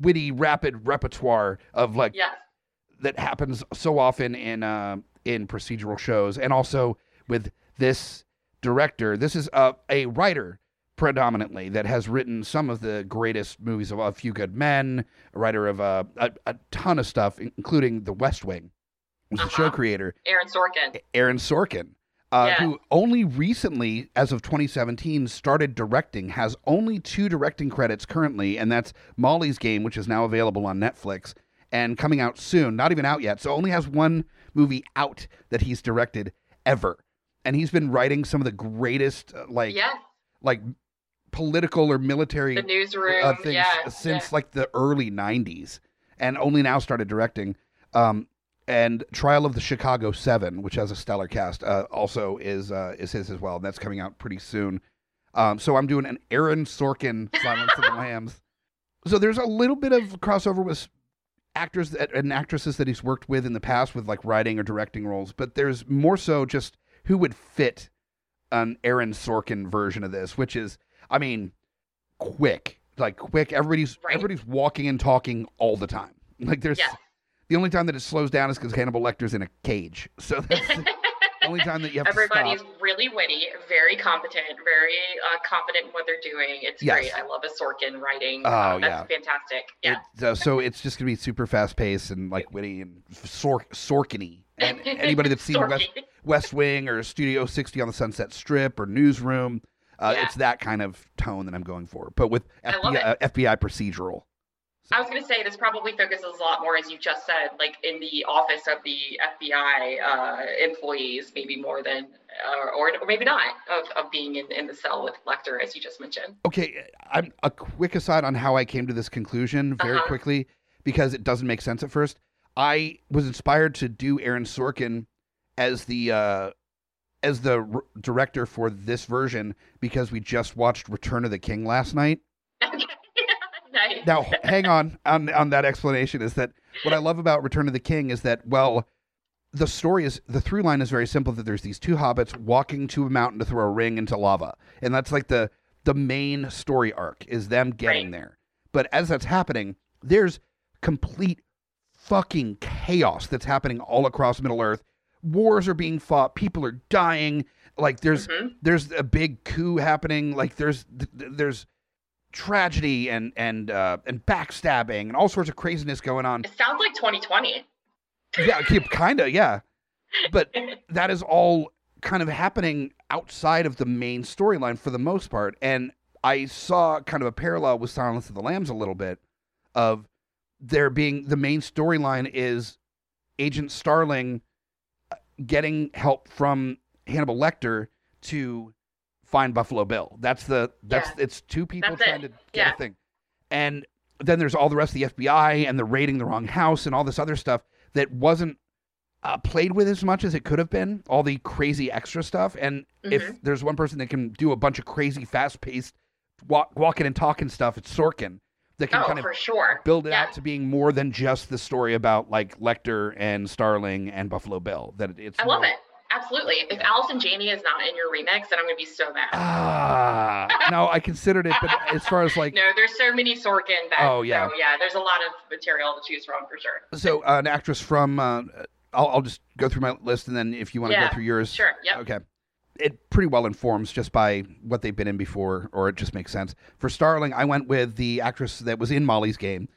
witty, rapid repertoire of like that happens so often in procedural shows, and also with this director, this is a writer, predominantly, that has written some of the greatest movies of A Few Good Men, a writer of a ton of stuff, including The West Wing, who's the show creator. Aaron Sorkin. Who only recently, as of 2017, started directing, has only 2 directing credits currently, and that's Molly's Game, which is now available on Netflix, and coming out soon, not even out yet, so only has 1 movie out that he's directed ever. And he's been writing some of the greatest, like political or military things since like the early 90s, and only now started directing. And Trial of the Chicago 7, which has a stellar cast, also is his as well. And that's coming out pretty soon. So I'm doing an Aaron Sorkin Silence of the Lambs. So there's a little bit of crossover with actors and actresses that he's worked with in the past with like writing or directing roles. But there's more so just who would fit an Aaron Sorkin version of this, which is, I mean, quick. Everybody's walking and talking all the time. Like there's... Yeah. The only time that it slows down is because Hannibal Lecter's in a cage. So that's the only time that you have to stop. Everybody's really witty, very competent, very confident in what they're doing. It's great. I love a Sorkin writing. That's fantastic. Yeah. So it's just going to be super fast-paced and like witty and Sorkin-y. And anybody that's seen West Wing or Studio 60 on the Sunset Strip or Newsroom, it's that kind of tone that I'm going for. But with FBI procedural. I was going to say, this probably focuses a lot more, as you just said, like in the office of the FBI employees, maybe more than, or maybe not, of being in the cell with Lecter, as you just mentioned. Okay, I'm a quick aside on how I came to this conclusion very quickly, because it doesn't make sense at first. I was inspired to do Aaron Sorkin as the director for this version because we just watched Return of the King last night. Nice. Now, hang on that explanation is that what I love about Return of the King is that, well, the story is, the through line is very simple, that there's these 2 hobbits walking to a mountain to throw a ring into lava. And that's like the main story arc is them getting there. But as that's happening, there's complete fucking chaos that's happening all across Middle Earth. Wars are being fought. People are dying. Like there's a big coup happening. Like there's tragedy and backstabbing and all sorts of craziness going on. It sounds like 2020. Yeah, kind of, yeah. But that is all kind of happening outside of the main storyline for the most part. And I saw kind of a parallel with Silence of the Lambs a little bit of there being the main storyline is Agent Starling getting help from Hannibal Lecter to find Buffalo Bill. It's 2 people trying to get a thing. And then there's all the rest of the FBI and the raiding the wrong house and all this other stuff that wasn't played with as much as it could have been. All the crazy extra stuff. And if there's one person that can do a bunch of crazy fast-paced walking and talking stuff, it's Sorkin. That can build it out to being more than just the story about like Lecter and Starling and Buffalo Bill. I love it. Absolutely. If Allison Janney is not in your remix, then I'm going to be so mad. No, I considered it, but as far as like... No, there's so many Sorkin that... Oh, yeah. So, yeah, there's a lot of material to choose from, for sure. So, an actress from... I'll just go through my list, and then if you want to go through yours... Sure, yeah. Okay. It pretty well informs just by what they've been in before, or it just makes sense. For Starling, I went with the actress that was in Molly's Game.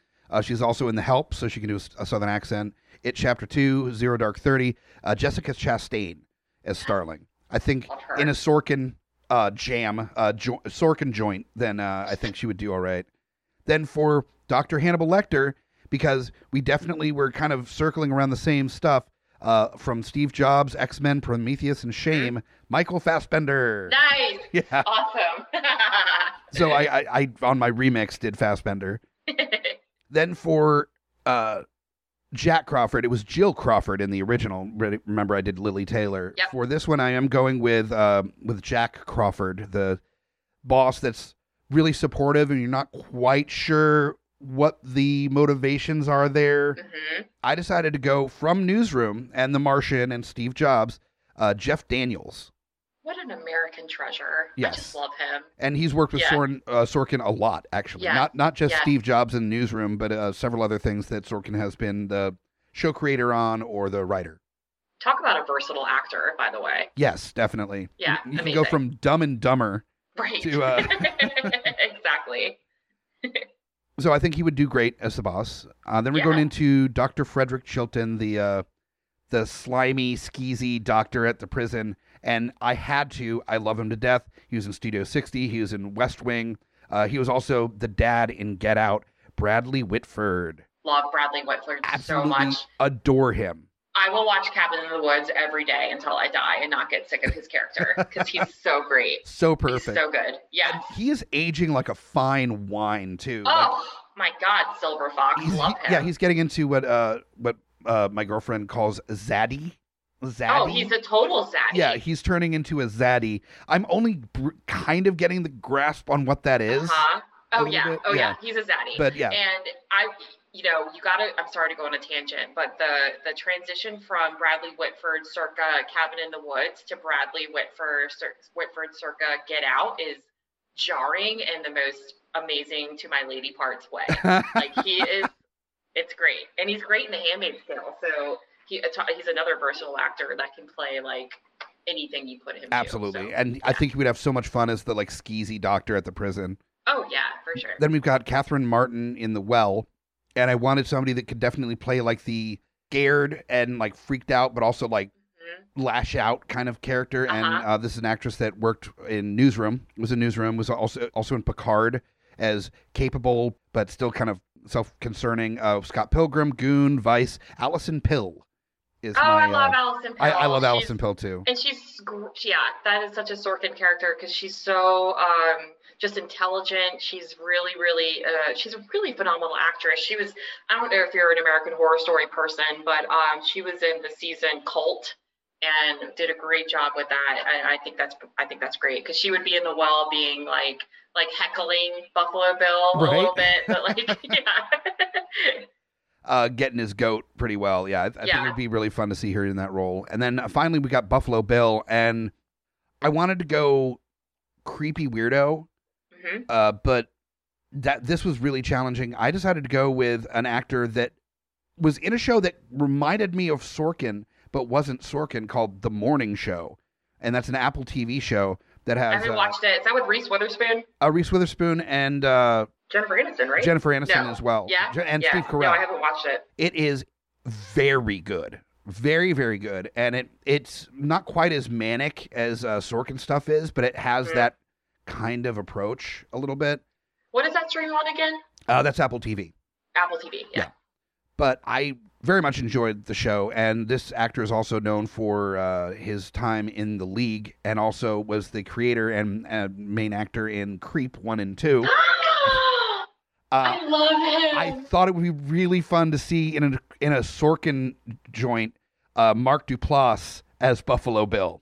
She's also in The Help, so she can do a Southern accent. It Chapter 2, Zero Dark 30, Jessica Chastain as Starling. I think in a Sorkin Sorkin joint, then I think she would do all right. Then for Dr. Hannibal Lecter, because we definitely were kind of circling around the same stuff from Steve Jobs, X-Men, Prometheus, and Shame, Michael Fassbender. Nice. Yeah. Awesome. So I, on my remix, did Fassbender. Then for... Jack Crawford. It was Jill Crawford in the original. Remember, I did Lily Taylor. Yep. For this one, I am going with Jack Crawford, the boss that's really supportive, and you're not quite sure what the motivations are there. Mm-hmm. I decided to go from Newsroom and The Martian and Steve Jobs, Jeff Daniels. What an American treasure. Yes. I just love him. And he's worked with Sorkin a lot, actually. Yeah. Not just Steve Jobs in Newsroom, but several other things that Sorkin has been the show creator on or the writer. Talk about a versatile actor, by the way. Yes, definitely. Yeah, you can go from Dumb and Dumber Right. To, exactly. So I think he would do great as the boss. Then we're going into Dr. Frederick Chilton, the slimy, skeezy doctor at the prison. And I love him to death. He was in Studio 60. He was in West Wing. He was also the dad in Get Out, Bradley Whitford. Love Bradley Whitford absolutely so much. Adore him. I will watch Cabin in the Woods every day until I die and not get sick of his character because he's so great. So perfect. He's so good. Yeah. And he is aging like a fine wine, too. Oh, my God, Silver Fox. Love him. Yeah, he's getting into what my girlfriend calls zaddy. Zaddy. Oh, he's a total zaddy. Yeah, he's turning into a zaddy. I'm only kind of getting the grasp on what that is. Uh-huh. Oh, yeah. Bit. Oh, yeah. He's a zaddy. But, yeah. And I'm sorry to go on a tangent, but the transition from Bradley Whitford circa Cabin in the Woods to Bradley Whitford circa Get Out is jarring in the most amazing to my lady parts way. Like, it's great. And he's great in The Handmaid's Tale. So he's another versatile actor that can play, like, anything you put him in. Absolutely. So, and yeah. I think he would have so much fun as the, like, skeezy doctor at the prison. Oh, yeah, for sure. Then we've got Catherine Martin in The Well. And I wanted somebody that could definitely play like the scared and like freaked out, but also like lash out kind of character. Uh-huh. And this is an actress that worked in Newsroom, was also in Picard as capable, but still kind of self-concerning of Scott Pilgrim, Goon, Vice. Allison Pill is I love Allison Pill. I love Allison Pill too. And that is such a Sorkin character because she's so... just intelligent. She's really, really, she's a really phenomenal actress. She was, I don't know if you're an American Horror Story person, but she was in the season Cult and did a great job with that. And I think that's great because she would be in The Well being like heckling Buffalo Bill a little bit, but like, yeah. Getting his goat pretty well. Yeah. I think it'd be really fun to see her in that role. And then finally we got Buffalo Bill and I wanted to go creepy weirdo. But this was really challenging. I decided to go with an actor that was in a show that reminded me of Sorkin, but wasn't Sorkin, called The Morning Show. And that's an Apple TV show that has... I haven't watched it. Is that with Reese Witherspoon? Reese Witherspoon and... Jennifer Aniston, right? Jennifer Aniston as well. Yeah. And Steve Carell. No, I haven't watched it. It is very good. Very, very good. And it's not quite as manic as Sorkin stuff is, but it has that kind of approach a little bit. What is that stream on again? That's Apple TV. Apple TV, yeah. But I very much enjoyed the show, and this actor is also known for his time in The League, and also was the creator and main actor in Creep 1 and 2. I love him! I thought it would be really fun to see in a Sorkin joint Mark Duplass as Buffalo Bill.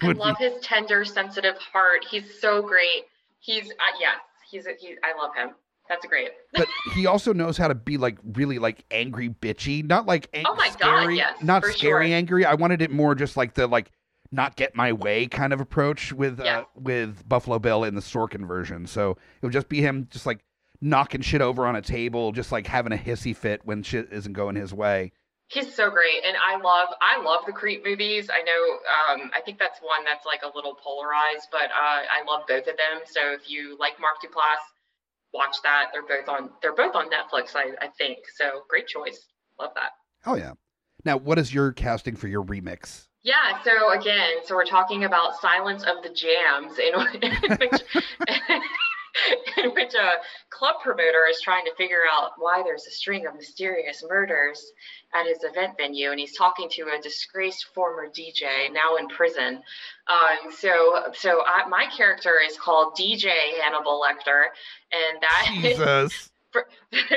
I love his tender, sensitive heart. He's so great. He's, I love him. That's great. But he also knows how to be like, really like angry bitchy. Not like scary, God, yes, not scary sure. Angry. I wanted it more just like the, like not get my way kind of approach with Buffalo Bill in the Sorkin version. So it would just be him just like knocking shit over on a table, just like having a hissy fit when shit isn't going his way. He's so great, and I love the Creep movies. I know, I think that's one that's like a little polarized, but I love both of them. So if you like Mark Duplass, watch that. They're both on Netflix, I think. So great choice. Love that. Oh yeah. Now, what is your casting for your remix? Yeah, so again, we're talking about Silence of the Jams, in which a club promoter is trying to figure out why there's a string of mysterious murders at his event venue, and he's talking to a disgraced former DJ now in prison. My character is called DJ Hannibal Lecter, and that Jesus.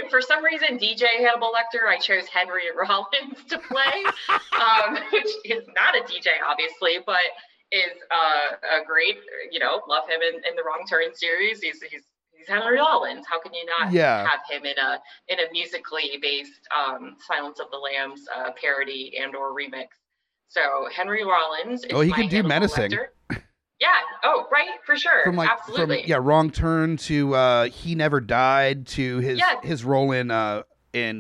For some reason, DJ Hannibal Lecter, I chose Henry Rollins to play, which is not a DJ, obviously, but is a great, love him in the Wrong Turn series. He's Henry Rollins. How can you not have him in a musically based Silence of the Lambs parody and or remix? So Henry Rollins is he can do Hannibal menacing. Lecter. Yeah. Oh, right. For sure. Absolutely. From, Wrong Turn to He Never Died to his role in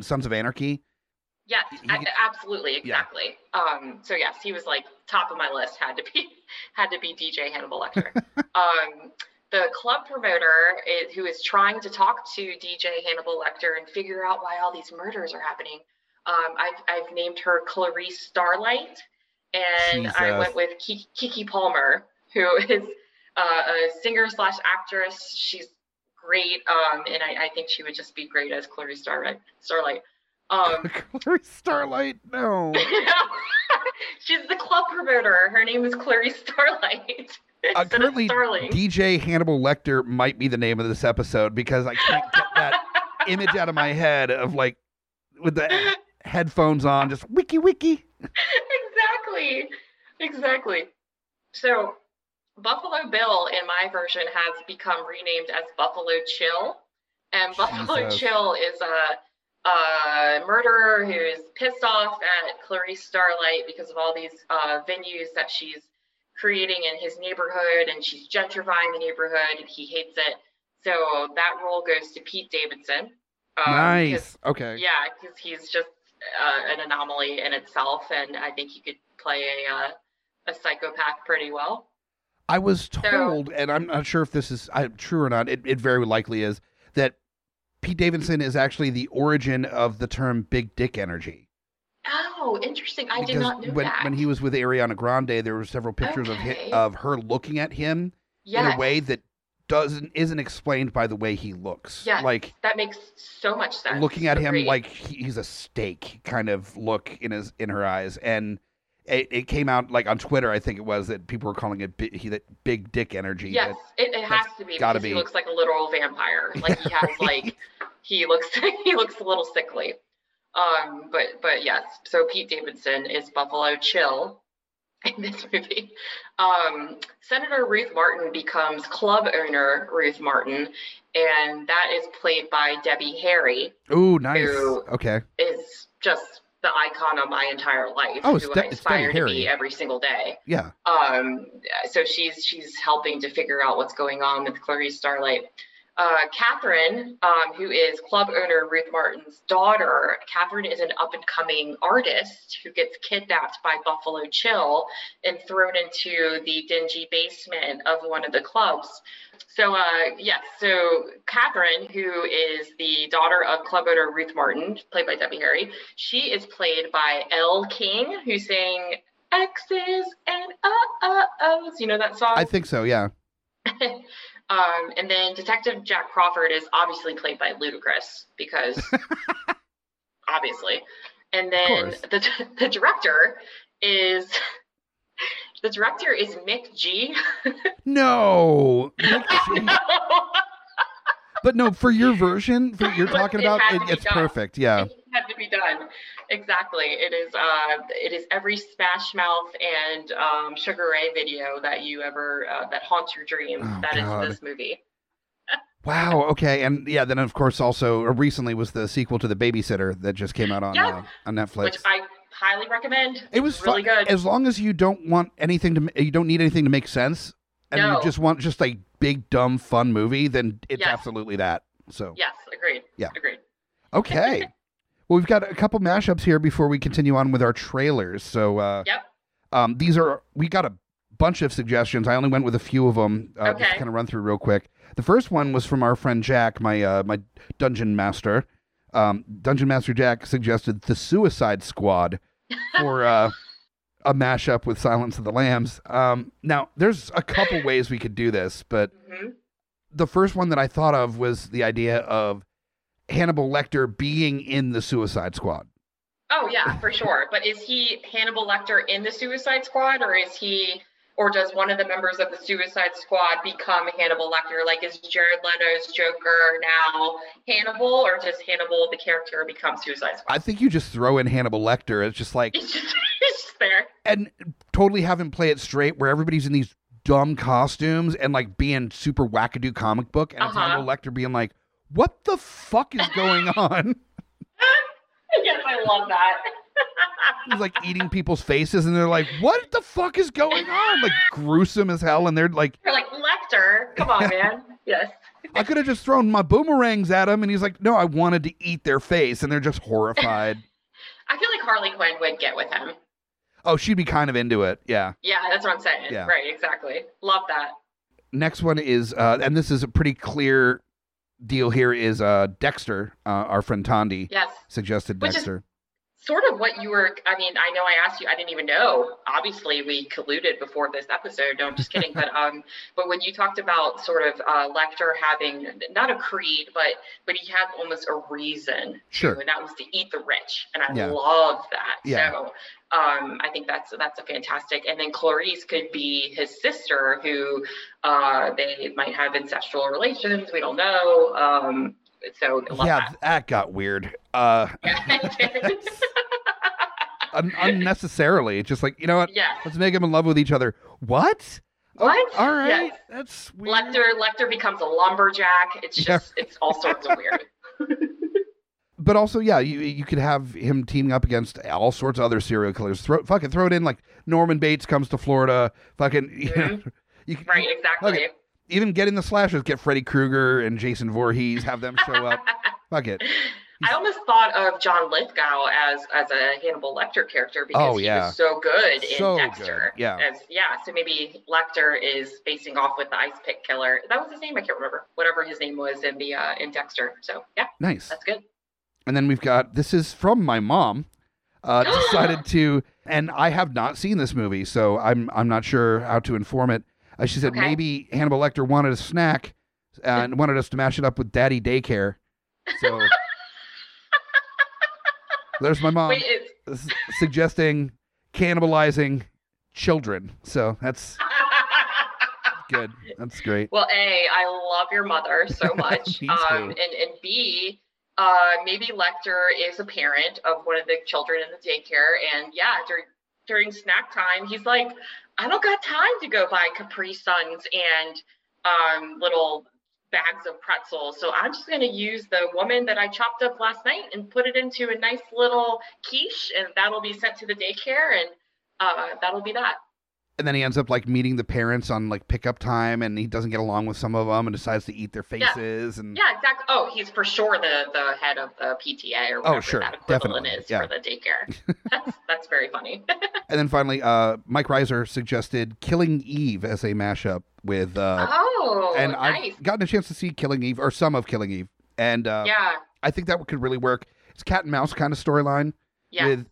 Sons of Anarchy. Yes, absolutely, exactly. Yeah. So yes, he was like top of my list. Had to be DJ Hannibal Lecter. The club promoter is, who is trying to talk to DJ Hannibal Lecter and figure out why all these murders are happening. I've named her Clarice Starlight, and Jesus. I went with Kiki Palmer, who is a singer/actress. She's great, and I think she would just be great as Clarice Starlight. Clarice Starlight, no. She's the club promoter. Her name is Clarice Starlight. Currently, DJ Hannibal Lecter might be the name of this episode, because I can't get that image out of my head of, like, with the headphones on, just wiki. Exactly. So Buffalo Bill, in my version, has become renamed as Buffalo Chill. And Buffalo Chill is a murderer who's pissed off at Clarice Starlight because of all these venues that she's creating in his neighborhood, and she's gentrifying the neighborhood, and he hates it. So that role goes to Pete Davidson. Nice. Okay. Yeah, because he's just an anomaly in itself, and I think he could play a psychopath pretty well. I was told, and I'm not sure if this is true or not, it very likely is, that Pete Davidson is actually the origin of the term big dick energy. Oh, interesting. I did not know that. When he was with Ariana Grande, there were several pictures of her looking at him in a way that isn't explained by the way he looks. Yeah, like, that makes so much sense. Looking at him like he's a steak kind of look in her eyes. And it came out, like, on Twitter, I think it was, that people were calling it that big dick energy. Yes, it has to be, because he looks like a literal vampire. Like, he has, like, he looks a little sickly. But yes, so Pete Davidson is Buffalo Chill in this movie. Senator Ruth Martin becomes club owner Ruth Martin, and that is played by Debbie Harry. Ooh, nice. Who is just the icon of my entire life. Oh, who I aspire to be every single day. Yeah. So she's helping to figure out what's going on with Clarice Starlight. Catherine, who is club owner Ruth Martin's daughter, Catherine is an up-and-coming artist who gets kidnapped by Buffalo Chill and thrown into the dingy basement of one of the clubs. So, so Catherine, who is the daughter of club owner Ruth Martin, played by Debbie Harry, she is played by Elle King, who sang X's and O's. You know that song? I think so, yeah. And then Detective Jack Crawford is obviously played by Ludacris, because obviously. And then the director is Mick G. No. Mick G. No. But no, for your version, you're talking about, it's perfect. Yeah. It had to be done. Exactly. It is every Smash Mouth and Sugar Ray video that you ever that haunts your dreams. Oh, that God. Is this movie. Wow. Okay. And yeah, then of course also recently was the sequel to The Babysitter that just came out on Netflix, which I highly recommend. It was really good. As long as you don't want anything to, you don't need anything to make sense, and you just want like big dumb fun movie, then it's absolutely that. So yes, agreed. Yeah, agreed. Okay. Well, we've got a couple mashups here before we continue on with our trailers. So, we got a bunch of suggestions. I only went with a few of them. Just to kind of run through real quick. The first one was from our friend Jack, my dungeon master. Dungeon Master Jack suggested The Suicide Squad for a mashup with Silence of the Lambs. Now, there's a couple ways we could do this, but the first one that I thought of was the idea of Hannibal Lecter being in the Suicide Squad. Oh yeah, for sure. But is he Hannibal Lecter in the Suicide Squad, or does one of the members of the Suicide Squad become Hannibal Lecter? Like, is Jared Leto's Joker now Hannibal, or does Hannibal the character become Suicide Squad? I think you just throw in Hannibal Lecter. It's just like it's just there, and totally have him play it straight, where everybody's in these dumb costumes and like being super wackadoo comic book, and it's Hannibal Lecter being like, what the fuck is going on? Yes, I love that. He's like eating people's faces, and they're like, what the fuck is going on? Like, gruesome as hell, and they're like, Lecter, come on, man. Yes. I could have just thrown my boomerangs at him, and he's like, no, I wanted to eat their face, and they're just horrified. I feel like Harley Quinn would get with him. Oh, she'd be kind of into it, yeah. Yeah, that's what I'm saying. Yeah. Right, exactly. Love that. Next one is, and this is a pretty clear deal here, is Dexter, our friend Tondi suggested Dexter. Sort of what you were, I mean, I know I asked you, I didn't even know. Obviously, we colluded before this episode. No, I'm just kidding. But when you talked about sort of Lecter having, not a creed, but he had almost a reason. Sure. And that was to eat the rich. And I love that. Yeah. So I think that's a fantastic. And then Clarice could be his sister who they might have ancestral relations. We don't know. So that got weird. Unnecessarily. It's just like, you know what? Yeah. Let's make them in love with each other. What? What? Oh, all right. Yes. That's weird. Lecter becomes a lumberjack. It's just, it's all sorts of weird. But also, yeah, you could have him teaming up against all sorts of other serial killers. Throw it in, like Norman Bates comes to Florida. Right, exactly. Okay. Even getting the slashers, get Freddy Krueger and Jason Voorhees, have them show up. Fuck it. I almost thought of John Lithgow as a Hannibal Lecter character because he was so good in Dexter. Good. Yeah. So maybe Lecter is facing off with the ice pick killer. That was his name. I can't remember. Whatever his name was in the in Dexter. So, yeah. Nice. That's good. And then we've got, this is from my mom, decided to, and I have not seen this movie, so I'm not sure how to inform it. She said maybe Hannibal Lecter wanted a snack and wanted us to mash it up with Daddy Daycare. So there's my mom suggesting cannibalizing children. So that's good. That's great. Well, A, I love your mother so much. And B, maybe Lecter is a parent of one of the children in the daycare. And yeah, during snack time, he's like, I don't got time to go buy Capri Suns and little bags of pretzels. So I'm just going to use the woman that I chopped up last night and put it into a nice little quiche, and that'll be sent to the daycare, and that'll be that. And then he ends up like meeting the parents on like pickup time, and he doesn't get along with some of them and decides to eat their faces. Yeah, and yeah, exactly. Oh, he's for sure the head of the PTA or whatever that equivalent is for the daycare. That's very funny. And then finally, Mike Reiser suggested Killing Eve as a mashup with. And nice. I've gotten a chance to see Killing Eve or some of Killing Eve, and I think that could really work. It's cat and mouse kind of storyline with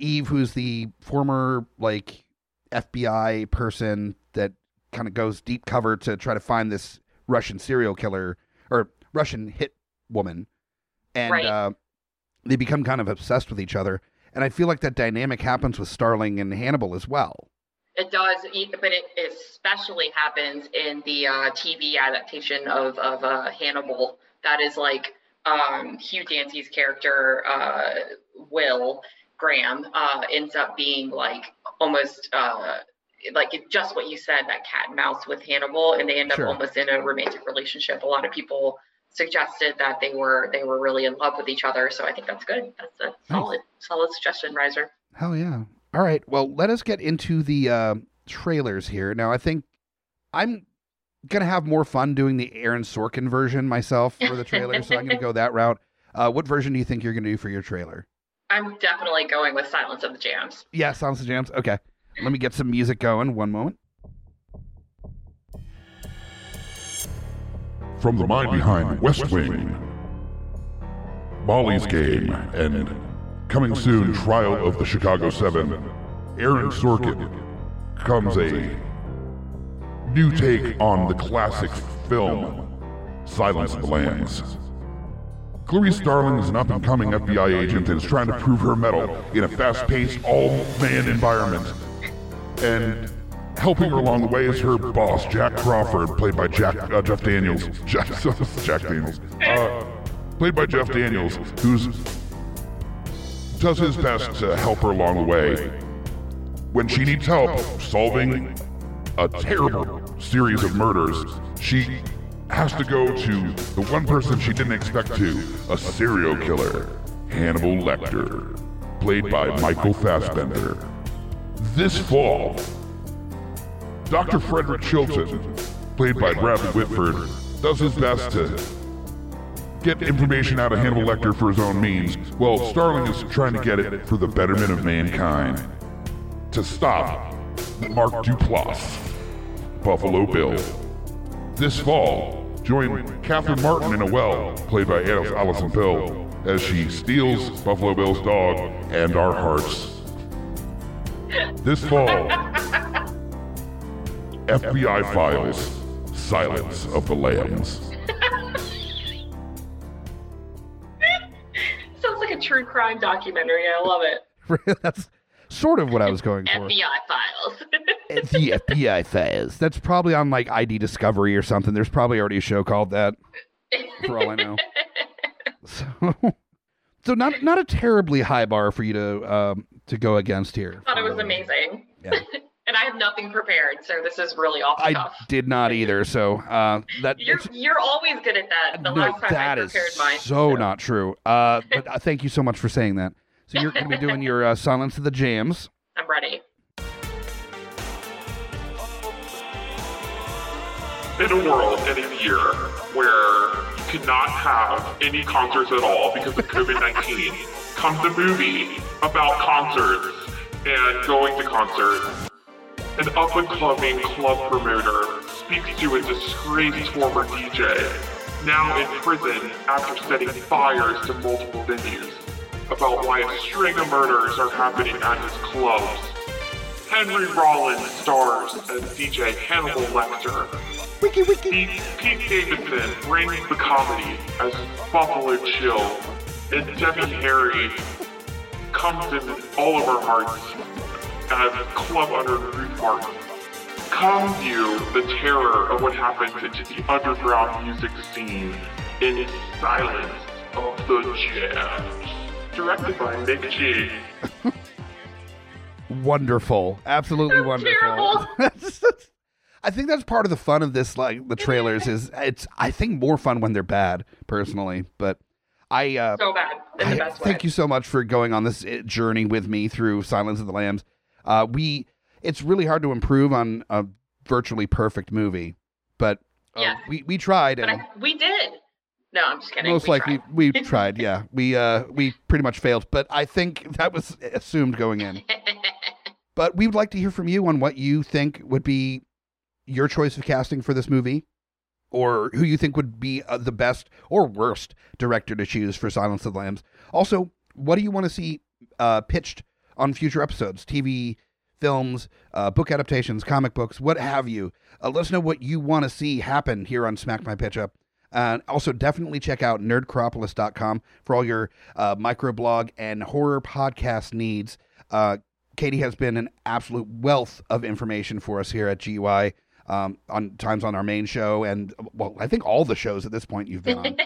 Eve, who's the former like FBI person that kind of goes deep cover to try to find this Russian serial killer or Russian hit woman. And they become kind of obsessed with each other. And I feel like that dynamic happens with Starling and Hannibal as well. It does, but it especially happens in the TV adaptation of Hannibal. That is like Hugh Dancy's character, Will Graham, ends up being like almost like just what you said, that cat and mouse with Hannibal, and they end up almost in a romantic relationship. A lot of people suggested that they were really in love with each other, so I think that's good. That's a solid suggestion, Reiser. Hell yeah. All right, well, let us get into the trailers here. Now, I think I'm going to have more fun doing the Aaron Sorkin version myself for the trailer, so I'm going to go that route. What version do you think you're going to do for your trailer? I'm definitely going with Silence of the Jams. Yeah, Silence of the Jams. Okay. Let me get some music going. One moment. From the mind behind West Wing, Molly's Game, and coming soon, Trial of the Chicago 7, Aaron Sorkin comes a new take on the classic film, Silence of the Lambs. Clarice Starling is an up-and-coming FBI agent and is trying to prove her mettle in a fast-paced, all-man environment. And helping her along the way is her boss, Jack Crawford, played by Jeff Daniels. Jack Daniels. Played by Jeff Daniels, who does his best to help her along the way when she needs help solving a terrible series of murders. She has to go to the one person she didn't expect to, a serial killer, Hannibal Lecter, played by Michael Fassbender. This fall, Dr. Frederick Chilton, played by Bradley Whitford, does his best to get information out of Hannibal Lecter for his own means, while Starling is trying to get it for the betterment of mankind, to stop Mark Duplass, Buffalo Bill. This fall, join Catherine Martin in a well, played by Alison Pill, as she steals Buffalo Bill's dog and our hearts. This fall, FBI Files, Silence of the Lambs. Sounds like a true crime documentary. I love it. That's sort of what I was going for. FBI Files. The FBI Files. That's probably on like ID Discovery or something. There's probably already a show called that, for all I know. So not a terribly high bar for you to go against here. I thought it was amazing. Yeah. And I have nothing prepared, so this is really off the cuff. I did not either, so... You're always good at that. The last time I prepared mine. Not true. But thank you so much for saying that. So you're going to be doing your Silence of the Jams. I'm ready. In a world and a year where you could not have any concerts at all because of COVID-19 comes a movie about concerts and going to concerts. An up-and-coming club promoter speaks to a disgraced former DJ, now in prison after setting fires to multiple venues, about why a string of murders are happening at his clubs. Henry Rollins stars as DJ Hannibal Lecter. Wiki. Pete Davidson brings the comedy as Buffalo Chill, and Devin Harry comes in all of our hearts as Club Under the Roof Party. Come view the terror of what happened to the underground music scene in Silence of the Jams. Directed by Nick G. Wonderful. Absolutely wonderful. I think that's part of the fun of this, like the trailers is it's, I think, more fun when they're bad personally, but I, so bad. The best thank you so much for going on this journey with me through Silence of the Lambs. It's really hard to improve on a virtually perfect movie, but we tried. And we did. No, I'm just kidding. We tried. Yeah. We pretty much failed, but I think that was assumed going in, but we would like to hear from you on what you think would be your choice of casting for this movie or who you think would be the best or worst director to choose for Silence of the Lambs. Also, what do you want to see pitched on future episodes, TV, films, book adaptations, comic books, what have you. Let us know what you want to see happen here on Smack My Pitch Up. Also, definitely check out nerdcropolis.com for all your microblog and horror podcast needs. Katie has been an absolute wealth of information for us here at GUI on times on our main show. And, well, I think all the shows at this point you've been on.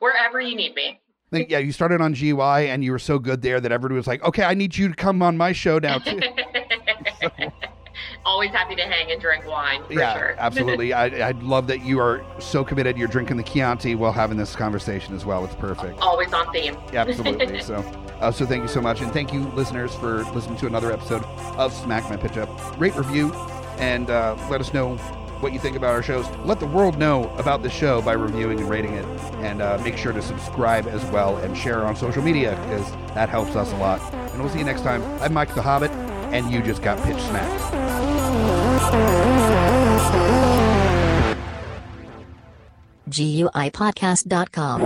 Wherever you need me. Yeah, you started on GUI, and you were so good there that everybody was like, okay, I need you to come on my show now, too. So, always happy to hang and drink wine, for sure. Absolutely. I love that you are so committed. You're drinking the Chianti while having this conversation as well. It's perfect. Always on theme. Yeah, absolutely. So thank you so much, and thank you, listeners, for listening to another episode of Smack My Pitch Up. Rate, review, and let us know what you think about our shows. Let the world know about the show by reviewing and rating it, and make sure to subscribe as well and share on social media, because that helps us a lot. And we'll see you next time. I'm Mike the Hobbit, and you just got pitch snapped. GUIpodcast.com.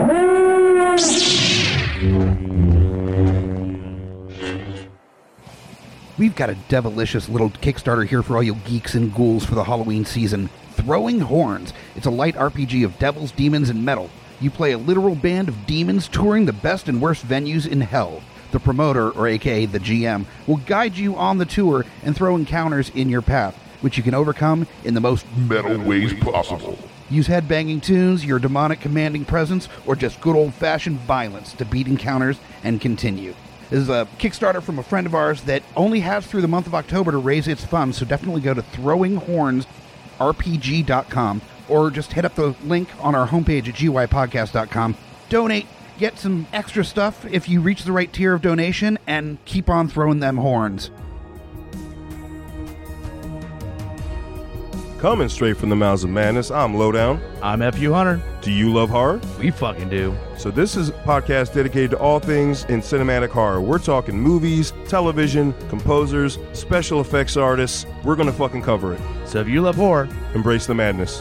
We've got a devilicious little Kickstarter here for all you geeks and ghouls for the Halloween season. Throwing Horns. It's a light RPG of devils, demons, and metal. You play a literal band of demons touring the best and worst venues in hell. The promoter, or aka the GM, will guide you on the tour and throw encounters in your path, which you can overcome in the most metal ways possible. Use headbanging tunes, your demonic commanding presence, or just good old-fashioned violence to beat encounters and continue. This is a Kickstarter from a friend of ours that only has through the month of October to raise its funds, so definitely go to throwinghornsrpg.com or just hit up the link on our homepage at gypodcast.com. Donate, get some extra stuff if you reach the right tier of donation, and keep on throwing them horns. Coming straight from the mouths of madness, I'm Lowdown. I'm F.U. Hunter. Do you love horror? We fucking do. So this is a podcast dedicated to all things in cinematic horror. We're talking movies, television, composers, special effects artists. We're going to fucking cover it. So if you love horror, embrace the madness.